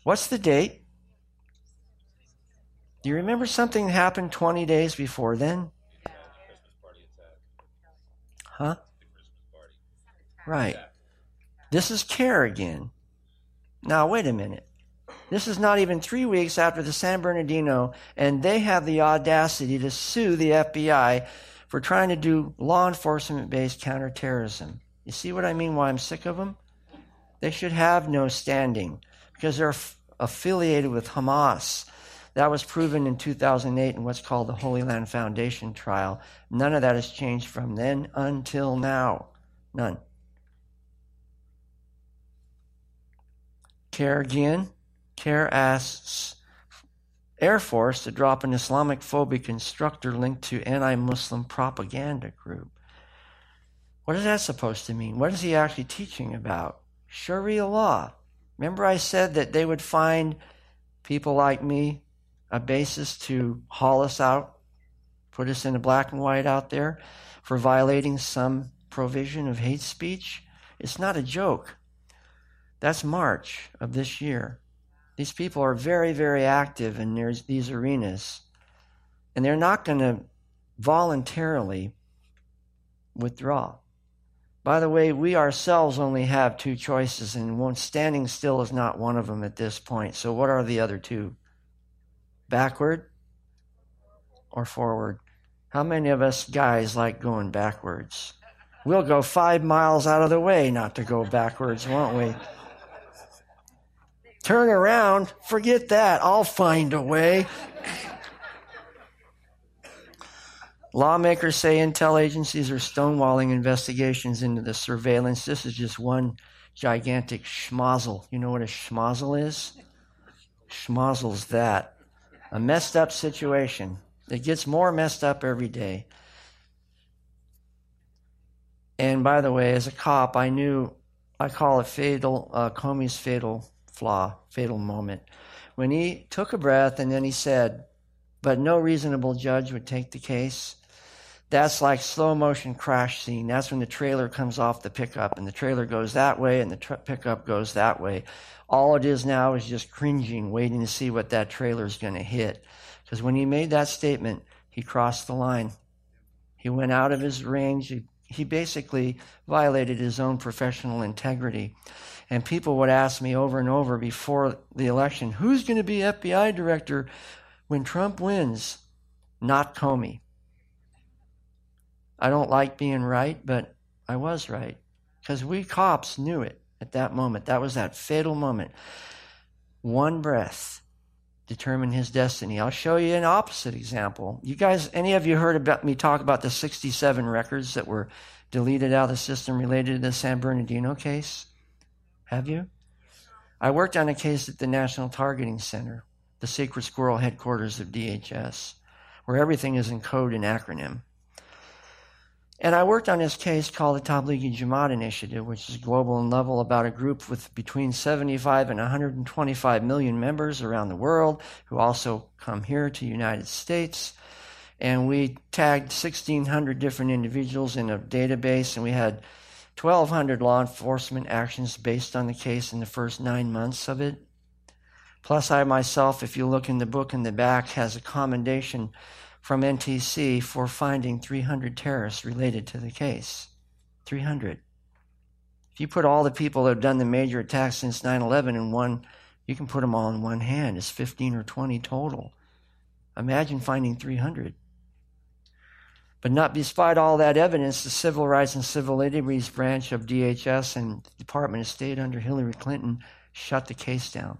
What's the date? Do you remember something happened 20 days before then? Huh? Right. This is CARE again. Now, wait a minute. This is not even 3 weeks after the San Bernardino, and they have the audacity to sue the FBI for trying to do law enforcement-based counterterrorism. You see what I mean, why I'm sick of them? They should have no standing because they're affiliated with Hamas. That was proven in 2008 in what's called the Holy Land Foundation trial. None of that has changed from then until now. None. CARE again. CARE asks Air Force to drop an Islamophobic instructor linked to anti-Muslim propaganda group. What is that supposed to mean? What is he actually teaching about? Sharia law. Remember I said that they would find people like me a basis to haul us out, put us in the black and white out there for violating some provision of hate speech? It's not a joke. That's March of this year. These people are very, very active in these arenas, and they're not going to voluntarily withdraw. By the way, we ourselves only have 2 choices, and standing still is not one of them at this point. So what are the other 2? Backward or forward? How many of us guys like going backwards? We'll go 5 miles out of the way not to go backwards, won't we? Turn around, forget that, I'll find a way. Lawmakers say intel agencies are stonewalling investigations into the surveillance. This is just one gigantic schmozzle. You know what a schmozzle is? Schmozzle's that. A messed up situation. It gets more messed up every day. And by the way, as a cop, I call it Comey's fatal flaw, fatal moment, when he took a breath and then he said, but no reasonable judge would take the case. That's like slow motion crash scene. That's when the trailer comes off the pickup and the trailer goes that way and the pickup goes that way. All it is now is just cringing, waiting to see what that trailer is going to hit. Because when he made that statement, he crossed the line. He went out of his range. He basically violated his own professional integrity. And people would ask me over and over before the election, who's going to be FBI director when Trump wins? Not Comey. I don't like being right, but I was right. Because we cops knew it at that moment. That was that fatal moment. One breath. determine his destiny. I'll show you an opposite example. You guys, any of you heard about me talk about the 67 records that were deleted out of the system related to the San Bernardino case? Have you? I worked on a case at the National Targeting Center, the Sacred Squirrel headquarters of DHS, where everything is in code and acronym. And I worked on this case called the Tablighi Jamaat Initiative, which is global in level about a group with between 75 and 125 million members around the world who also come here to the United States. And we tagged 1,600 different individuals in a database, and we had 1,200 law enforcement actions based on the case in the first 9 months of it. Plus, I myself, if you look in the book in the back, has a commendation from NTC for finding 300 terrorists related to the case. 300. If you put all the people that have done the major attacks since 9/11 in one, you can put them all in one hand. It's 15 or 20 total. Imagine finding 300. But not despite all that evidence, the Civil Rights and Civil Liberties branch of DHS and the Department of State under Hillary Clinton shut the case down.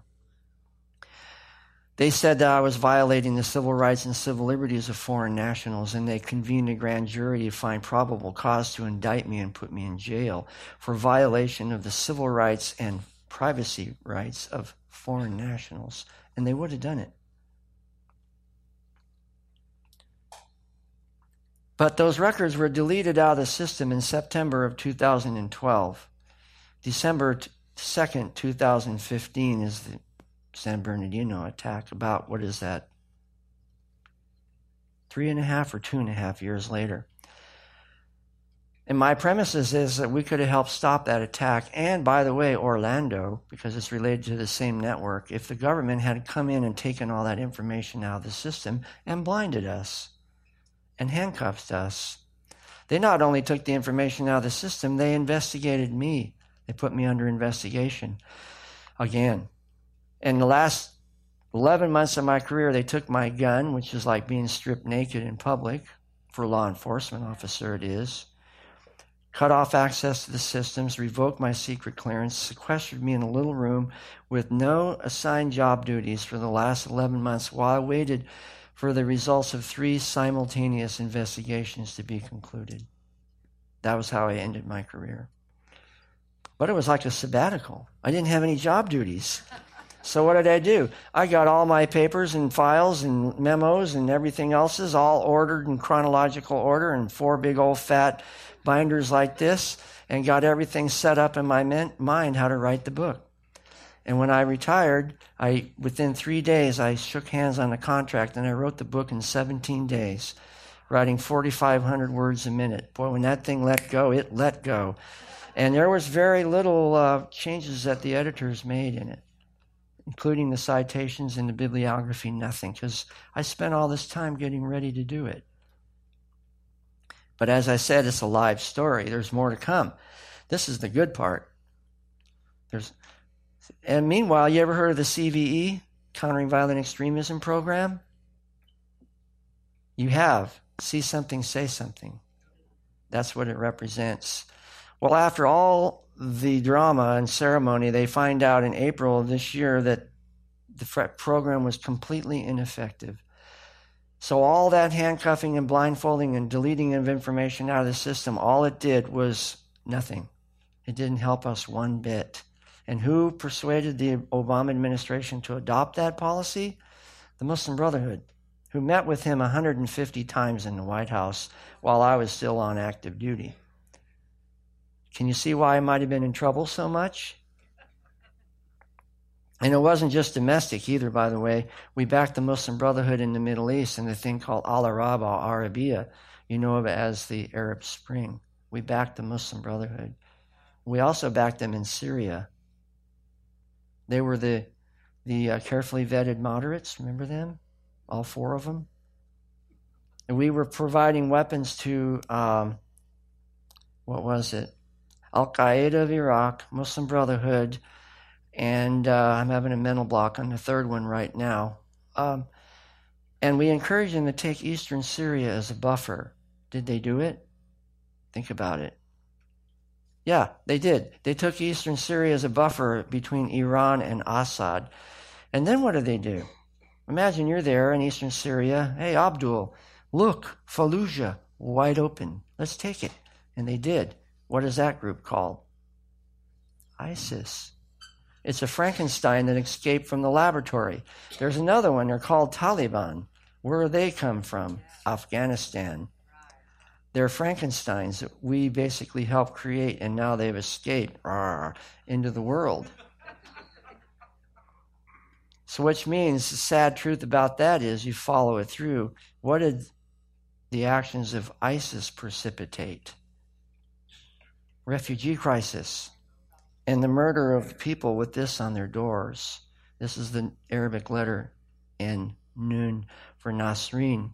They said that I was violating the civil rights and civil liberties of foreign nationals, and they convened a grand jury to find probable cause to indict me and put me in jail for violation of the civil rights and privacy rights of foreign nationals, and they would have done it. But those records were deleted out of the system in September of 2012. December 2nd, 2015 is the San Bernardino attack. About, what is that, 3.5 or 2.5 years later. And my premises is that we could have helped stop that attack, and by the way, Orlando, because it's related to the same network, if the government had come in and taken all that information out of the system and blinded us and handcuffed us. They not only took the information out of the system, they investigated me. They put me under investigation again. In the last 11 months of my career, they took my gun, which is like being stripped naked in public, for a law enforcement officer it is, cut off access to the systems, revoked my secret clearance, sequestered me in a little room with no assigned job duties for the last 11 months while I waited for the results of 3 simultaneous investigations to be concluded. That was how I ended my career. But it was like a sabbatical. I didn't have any job duties. So what did I do? I got all my papers and files and memos and everything else is all ordered in chronological order in 4 big old fat binders like this, and got everything set up in my mind how to write the book. And when I retired, within 3 days, I shook hands on a contract, and I wrote the book in 17 days, writing 4,500 words a minute. Boy, when that thing let go, it let go. And there was very little changes that the editors made in it, including the citations and the bibliography, nothing, because I spent all this time getting ready to do it. But as I said, it's a live story. There's more to come. This is the good part. And meanwhile, you ever heard of the CVE, Countering Violent Extremism Program? You have. See something, say something. That's what it represents. Well, after all the drama and ceremony, they find out in April of this year that the program was completely ineffective. So all that handcuffing and blindfolding and deleting of information out of the system, all it did was nothing. It didn't help us one bit. And who persuaded the Obama administration to adopt that policy? The Muslim Brotherhood, who met with him 150 times in the White House while I was still on active duty. Can you see why I might have been in trouble so much? And it wasn't just domestic either, by the way. We backed the Muslim Brotherhood in the Middle East in the thing called Al-Arab al-Arabiya, you know of as the Arab Spring. We backed the Muslim Brotherhood. We also backed them in Syria. They were the carefully vetted moderates, remember them? All 4 of them. And we were providing weapons to, what was it? Al-Qaeda of Iraq, Muslim Brotherhood, and I'm having a mental block on the third one right now. And we encouraged them to take eastern Syria as a buffer. Did they do it? Think about it. Yeah, they did. They took eastern Syria as a buffer between Iran and Assad. And then what did they do? Imagine you're there in eastern Syria. Hey, Abdul, look, Fallujah, wide open. Let's take it. And they did. What is that group called? ISIS. It's a Frankenstein that escaped from the laboratory. There's another one. They're called Taliban. Where do they come from? Afghanistan. They're Frankensteins that we basically helped create, and now they've escaped into the world. So which means the sad truth about that is you follow it through. What did the actions of ISIS precipitate? Refugee crisis and the murder of the people with this on their doors. This is the Arabic letter N, Nun, for Nasreen.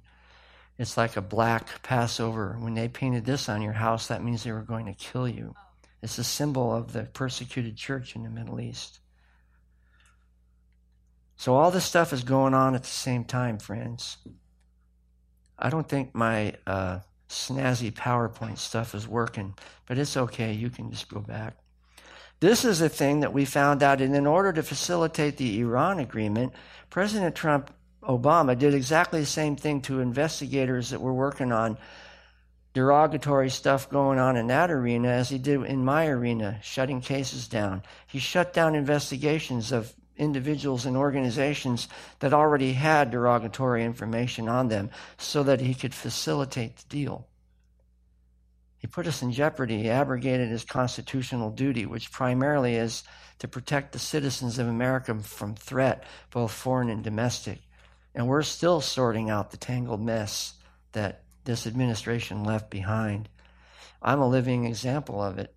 It's like a black Passover. When they painted this on your house, that means they were going to kill you. It's a symbol of the persecuted church in the Middle East. So all this stuff is going on at the same time, friends. I don't think my snazzy PowerPoint stuff is working, but it's okay. You can just go back. This is a thing that we found out, and in order to facilitate the Iran agreement, President Trump Obama did exactly the same thing to investigators that were working on derogatory stuff going on in that arena as he did in my arena, shutting cases down. He shut down investigations of individuals and organizations that already had derogatory information on them so that he could facilitate the deal. He put us in jeopardy. He abrogated his constitutional duty, which primarily is to protect the citizens of America from threat, both foreign and domestic. And we're still sorting out the tangled mess that this administration left behind. I'm a living example of it.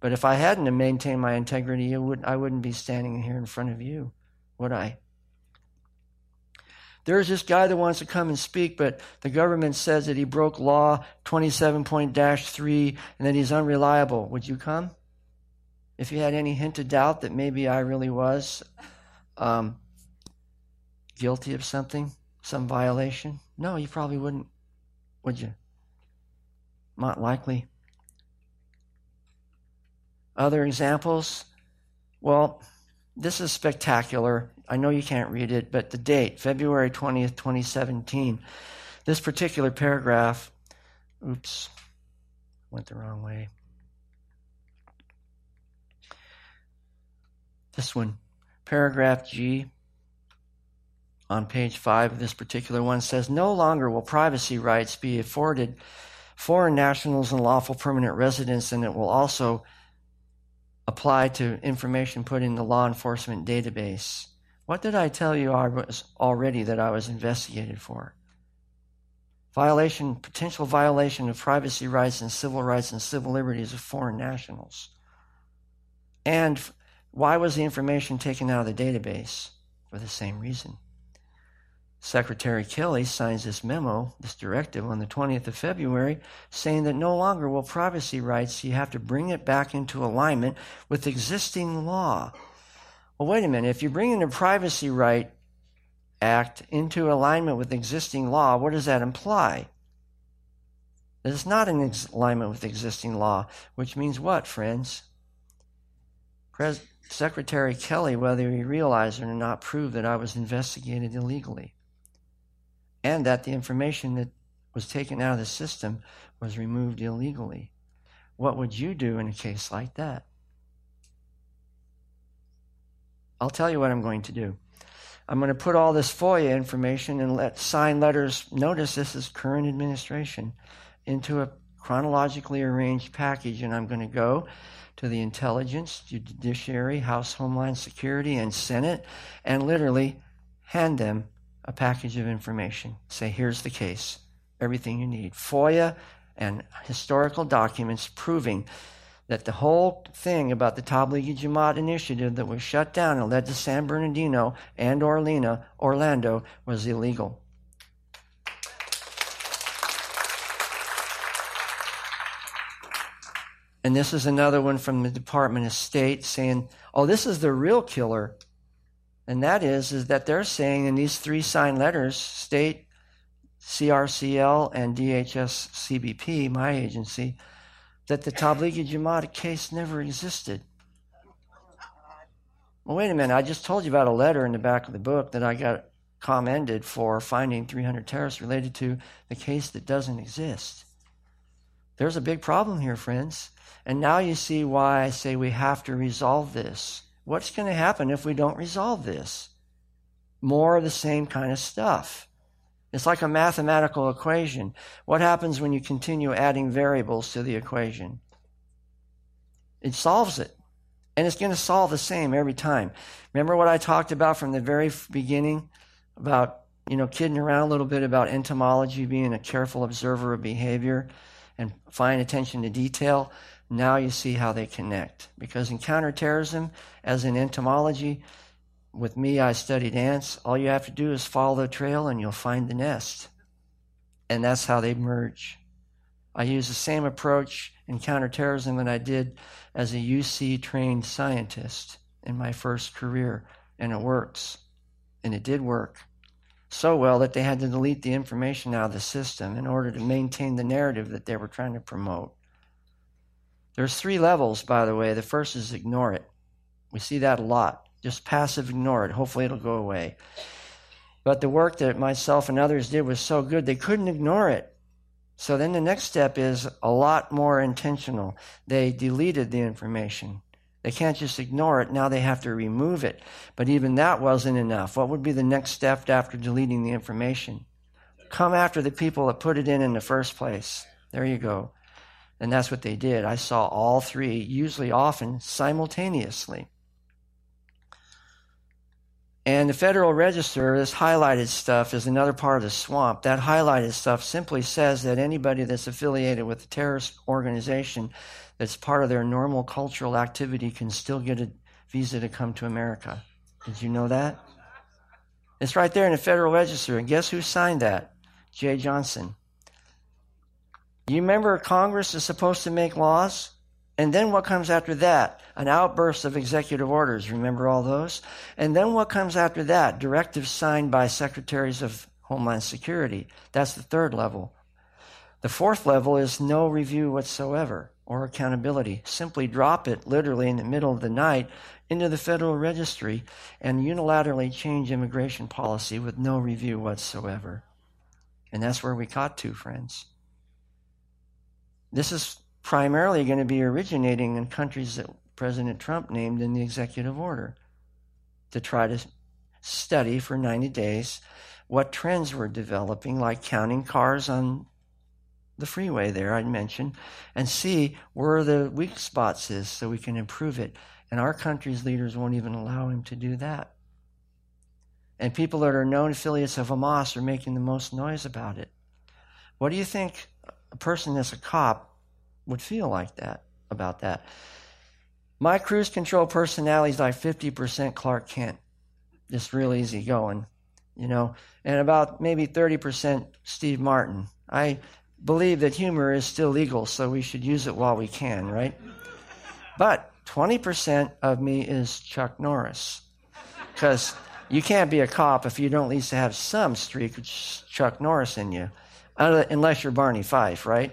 But if I hadn't maintained my integrity, I wouldn't be standing here in front of you, would I? There's this guy that wants to come and speak, but the government says that he broke law 27.3 and that he's unreliable. Would you come? If you had any hint of doubt that maybe I really was, guilty of something, some violation? No, you probably wouldn't, would you? Not likely. Other examples? Well, this is spectacular. I know you can't read it, but the date, February 20th, 2017. This particular paragraph, oops, went the wrong way. This one, paragraph G, on page 5 of this particular one says, no longer will privacy rights be afforded foreign nationals and lawful permanent residents, and it will also apply to information put in the law enforcement database. What did I tell you already that I was investigated for? Potential violation of privacy rights and civil liberties of foreign nationals. And why was the information taken out of the database? For the same reason. Secretary Kelly signs this memo, this directive, on the 20th of February, saying that no longer will privacy rights, you have to bring it back into alignment with existing law. Well, wait a minute. If you're bringing the Privacy Right Act into alignment with existing law, what does that imply? That it's not in alignment with existing law, which means what, friends? Secretary Kelly, whether he realized it or not, proved that I was investigated illegally, and that the information that was taken out of the system was removed illegally. What would you do in a case like that? I'll tell you what I'm going to do. I'm going to put all this FOIA information and sign letters, notice this is current administration, into a chronologically arranged package, and I'm going to go to the Intelligence, Judiciary, House Homeland Security, and Senate, and literally hand them a package of information. Say, here's the case, everything you need. FOIA and historical documents proving that the whole thing about the Tablighi Jamaat initiative that was shut down and led to San Bernardino and Orlando was illegal. And this is another one from the Department of State saying, oh, this is the real killer. And that is that they're saying in these three signed letters, State, CRCL, and DHS CBP, my agency, that the Tablighi Jamaat case never existed. well, wait a minute, I just told you about a letter in the back of the book that I got commended for finding 300 terrorists related to the case that doesn't exist. There's a big problem here, friends. And now you see why I say we have to resolve this. What's going to happen if we don't resolve this? More of the same kind of stuff. It's like a mathematical equation. What happens when you continue adding variables to the equation? It solves it. And it's going to solve the same every time. Remember what I talked about from the very beginning about, you know, kidding around a little bit about entomology, being a careful observer of behavior and fine attention to detail? Now you see how they connect. Because in counterterrorism, as in entomology, with me, I studied ants. All you have to do is follow the trail and you'll find the nest. And that's how they merge. I use the same approach in counterterrorism that I did as a UC-trained scientist in my first career, and it works. And it did work so well that they had to delete the information out of the system in order to maintain the narrative that they were trying to promote. There's three levels, by the way. The first is ignore it. We see that a lot. Just passive ignore it. Hopefully it'll go away. But the work that myself and others did was so good, they couldn't ignore it. So then the next step is a lot more intentional. They deleted the information. They can't just ignore it. Now they have to remove it. But even that wasn't enough. What would be the next step after deleting the information? Come after the people that put it in the first place. There you go. And that's what they did. I saw all three, usually often simultaneously. And the Federal Register, this highlighted stuff is another part of the swamp. That highlighted stuff simply says that anybody that's affiliated with a terrorist organization that's part of their normal cultural activity can still get a visa to come to America. Did you know that? It's right there in the Federal Register. And guess who signed that? Jay Johnson. You remember Congress is supposed to make laws? And then what comes after that? An outburst of executive orders. Remember all those? And then what comes after that? Directives signed by secretaries of Homeland Security. That's the third level. The fourth level is no review whatsoever or accountability. Simply drop it literally in the middle of the night into the Federal Registry and unilaterally change immigration policy with no review whatsoever. And that's where we got to, friends. This is primarily going to be originating in countries that President Trump named in the executive order to try to study for 90 days what trends were developing, like counting cars on the freeway there I'd mentioned, and see where the weak spots is so we can improve it. And our country's leaders won't even allow him to do that. And people that are known affiliates of Hamas are making the most noise about it. What do you think a person that's a cop would feel like that about that? My cruise control personality is like 50% Clark Kent, just real easy going, you know, and about maybe 30% Steve Martin. I believe that humor is still legal, so we should use it while we can, right? But 20% of me is Chuck Norris, because you can't be a cop if you don't at least have some streak of Chuck Norris in you, unless you're Barney Fife, right?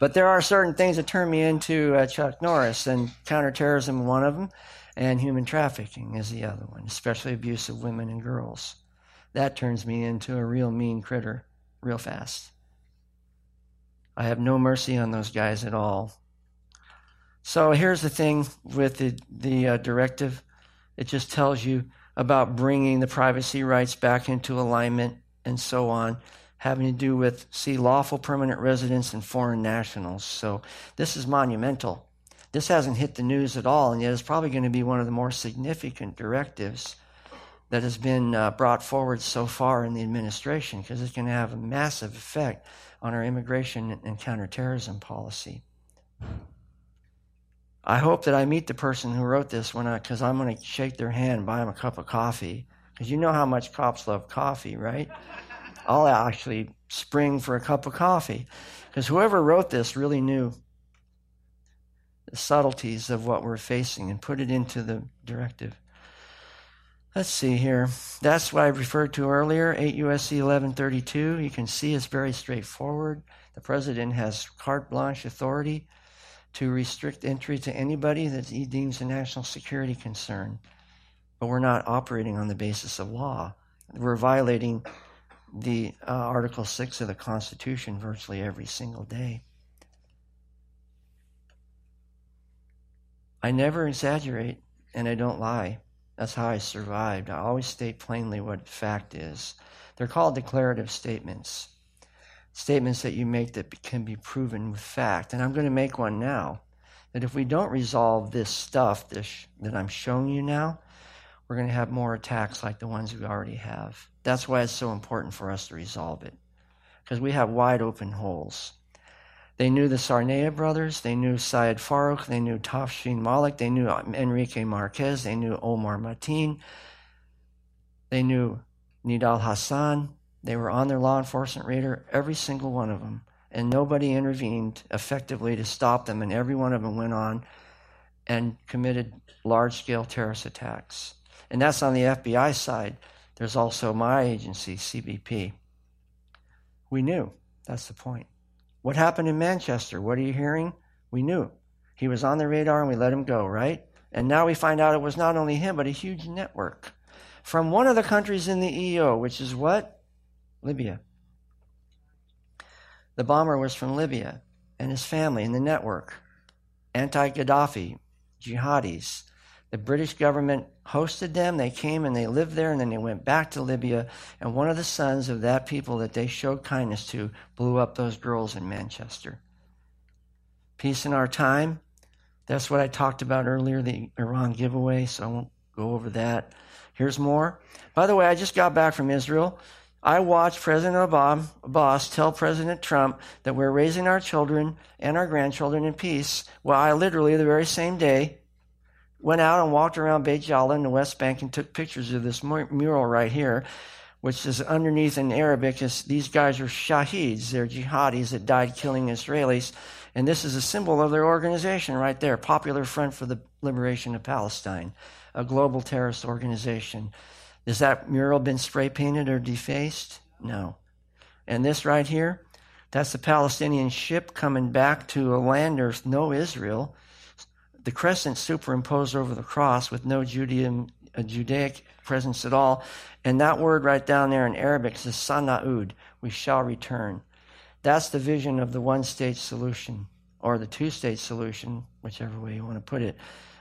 But there are certain things that turn me into Chuck Norris, and counterterrorism, one of them, and human trafficking is the other one, especially abuse of women and girls. That turns me into a real mean critter real fast. I have no mercy on those guys at all. So here's the thing with the directive. It just tells you about bringing the privacy rights back into alignment and so on, having to do with, see, lawful permanent residents and foreign nationals. So this is monumental. This hasn't hit the news at all, and yet it's probably going to be one of the more significant directives that has been brought forward so far in the administration, because it's going to have a massive effect on our immigration and counterterrorism policy. I hope that I meet the person who wrote this when because I'm going to shake their hand and buy them a cup of coffee, because you know how much cops love coffee, right? I'll actually spring for a cup of coffee, because whoever wrote this really knew the subtleties of what we're facing and put it into the directive. Let's see here. That's what I referred to earlier, 8 U.S.C. 1132. You can see it's very straightforward. The president has carte blanche authority to restrict entry to anybody that he deems a national security concern. But we're not operating on the basis of law. We're violating the Article 6 of the Constitution virtually every single day. I never exaggerate, and I don't lie. That's how I survived. I always state plainly what fact is. They're called declarative statements. Statements that you make that can be proven with fact. And I'm going to make one now, that if we don't resolve this stuff that I'm showing you now, we're going to have more attacks like the ones we already have. That's why it's so important for us to resolve it, because we have wide open holes. They knew the Sarnia brothers. They knew Syed Farouk. They knew Tafshin Malik. They knew Enrique Marquez. They knew Omar Mateen. They knew Nidal Hassan. They were on their law enforcement radar, every single one of them. And nobody intervened effectively to stop them. And every one of them went on and committed large-scale terrorist attacks. And that's on the FBI side. There's also my agency, CBP. We knew. That's the point. What happened in Manchester? What are you hearing? We knew. He was on the radar and we let him go, right? And now we find out it was not only him, but a huge network from one of the countries in the EO, which is what? Libya. The bomber was from Libya and his family and the network. Anti-Gaddafi, jihadis. The British government hosted them. They came and they lived there, and then they went back to Libya. And one of the sons of that people that they showed kindness to blew up those girls in Manchester. Peace in our time. That's what I talked about earlier, the Iran giveaway, so I won't go over that. Here's more. By the way, I just got back from Israel. I watched President Abbas tell President Trump that we're raising our children and our grandchildren in peace. Well, I literally, the very same day, went out and walked around Beit Jala in the West Bank and took pictures of this mural right here, which is underneath in Arabic. These guys are shaheeds. They're jihadis that died killing Israelis. And this is a symbol of their organization right there, Popular Front for the Liberation of Palestine, a global terrorist organization. Has that mural been spray painted or defaced? No. And this right here, that's the Palestinian ship coming back to a land there's no Israel. The crescent superimposed over the cross with no Judaic presence at all. And that word right down there in Arabic says, Sana'ud, we shall return. That's the vision of the one-state solution, or the two-state solution, whichever way you want to put it,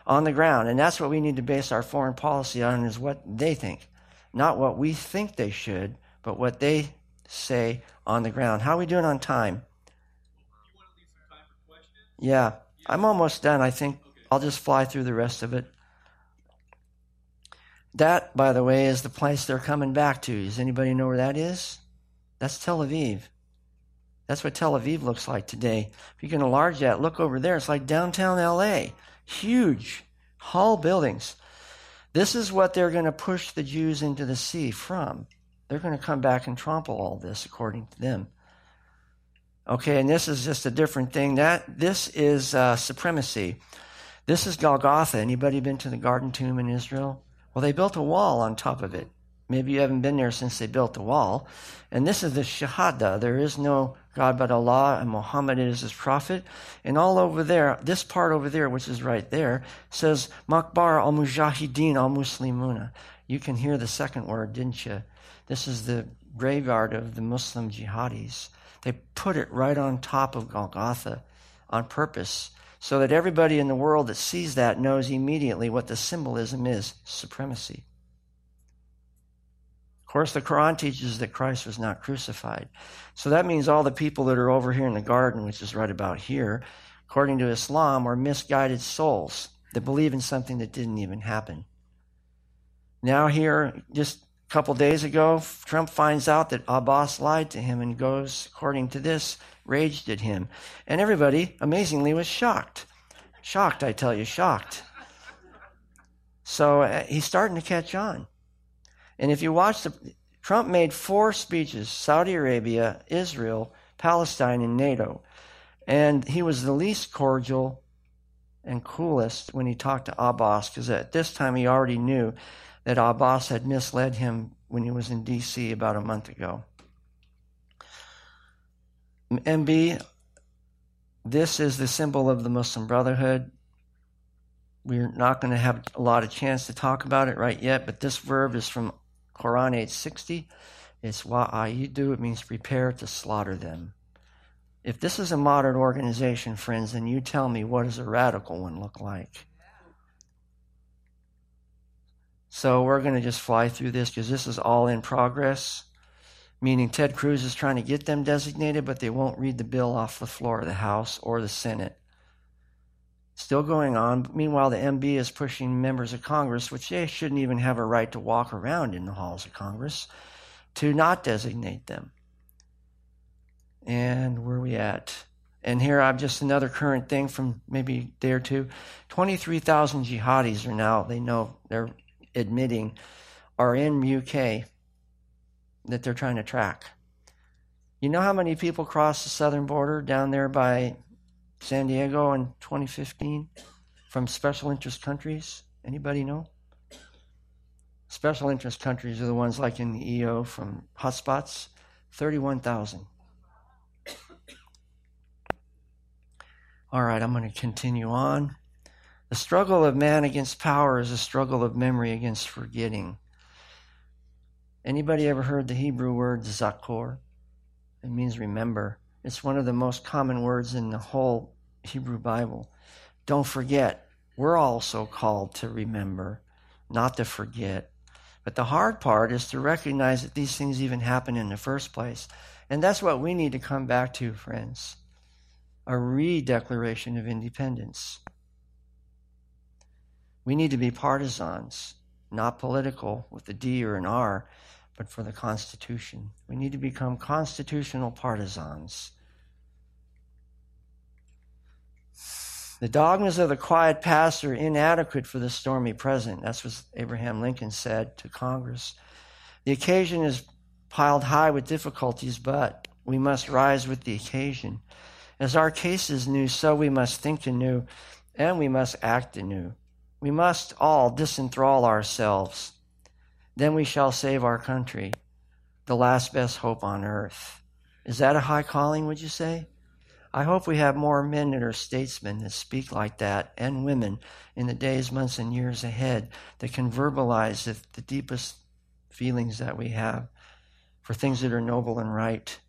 on the ground. And that's what we need to base our foreign policy on, is what they think. Not what we think they should, but what they say on the ground. How are we doing on time? You want to leave some time for questions? Yeah. I'm almost done, I think. I'll just fly through the rest of it. That, by the way, is the place they're coming back to. Does anybody know where that is? That's Tel Aviv. That's what Tel Aviv looks like today. If you can enlarge that, look over there. It's like downtown L.A. Huge hall buildings. This is what they're going to push the Jews into the sea from. They're going to come back and trample all this, according to them. Okay, and this is just a different thing. This is supremacy. This is Golgotha. Anybody been to the Garden Tomb in Israel? Well, they built a wall on top of it. Maybe you haven't been there since they built the wall. And this is the Shahada. There is no God but Allah, and Muhammad is his prophet. And all over there, this part over there, which is right there, says Makbar al-Mujahideen al-Muslimuna. You can hear the second word, didn't you? This is the graveyard of the Muslim jihadis. They put it right on top of Golgotha on purpose, so that everybody in the world that sees that knows immediately what the symbolism is, supremacy. Of course, the Quran teaches that Christ was not crucified. So that means all the people that are over here in the garden, which is right about here, according to Islam, are misguided souls that believe in something that didn't even happen. Now here, just a couple days ago, Trump finds out that Abbas lied to him and goes, according to this, raged at him. And everybody, amazingly, was shocked. Shocked, I tell you, shocked. So he's starting to catch on. And if you watch, Trump made 4 speeches, Saudi Arabia, Israel, Palestine, and NATO. And he was the least cordial and coolest when he talked to Abbas, because at this time he already knew that Abbas had misled him when he was in D.C. about a month ago. MB This is the symbol of the Muslim Brotherhood. We're not going to have a lot of chance to talk about it right yet, but this verb is from Quran 860. It's wa'ayidu. It means prepare to slaughter them. If this is a modern organization, friends, then you tell me, what does a radical one look like? So we're going to just fly through this because this is all in progress, meaning Ted Cruz is trying to get them designated, but they won't read the bill off the floor of the House or the Senate. Still going on. Meanwhile, the MB is pushing members of Congress, which they shouldn't even have a right to walk around in the halls of Congress, to not designate them. And where are we at? And here I've just another current thing from maybe a day or two. 23,000 jihadis are now, they know, they're admitting, are in UK that they're trying to track. You know how many people crossed the southern border down there by San Diego in 2015 from special interest countries? Anybody know? Special interest countries are the ones like in the EO from hotspots. 31,000. All right, I'm going to continue on. The struggle of man against power is a struggle of memory against forgetting. Anybody ever heard the Hebrew word zakor? It means remember. It's one of the most common words in the whole Hebrew Bible. Don't forget. We're also called to remember, not to forget. But the hard part is to recognize that these things even happen in the first place. And that's what we need to come back to, friends. A redeclaration of independence. We need to be partisans, not political with a D or an R, but for the Constitution. We need to become constitutional partisans. The dogmas of the quiet past are inadequate for the stormy present. That's what Abraham Lincoln said to Congress. The occasion is piled high with difficulties, but we must rise with the occasion. As our case is new, so we must think anew, and we must act anew. We must all disenthrall ourselves. Then we shall save our country, the last best hope on earth. Is that a high calling, would you say? I hope we have more men that are statesmen that speak like that, and women in the days, months, and years ahead that can verbalize the deepest feelings that we have for things that are noble and right.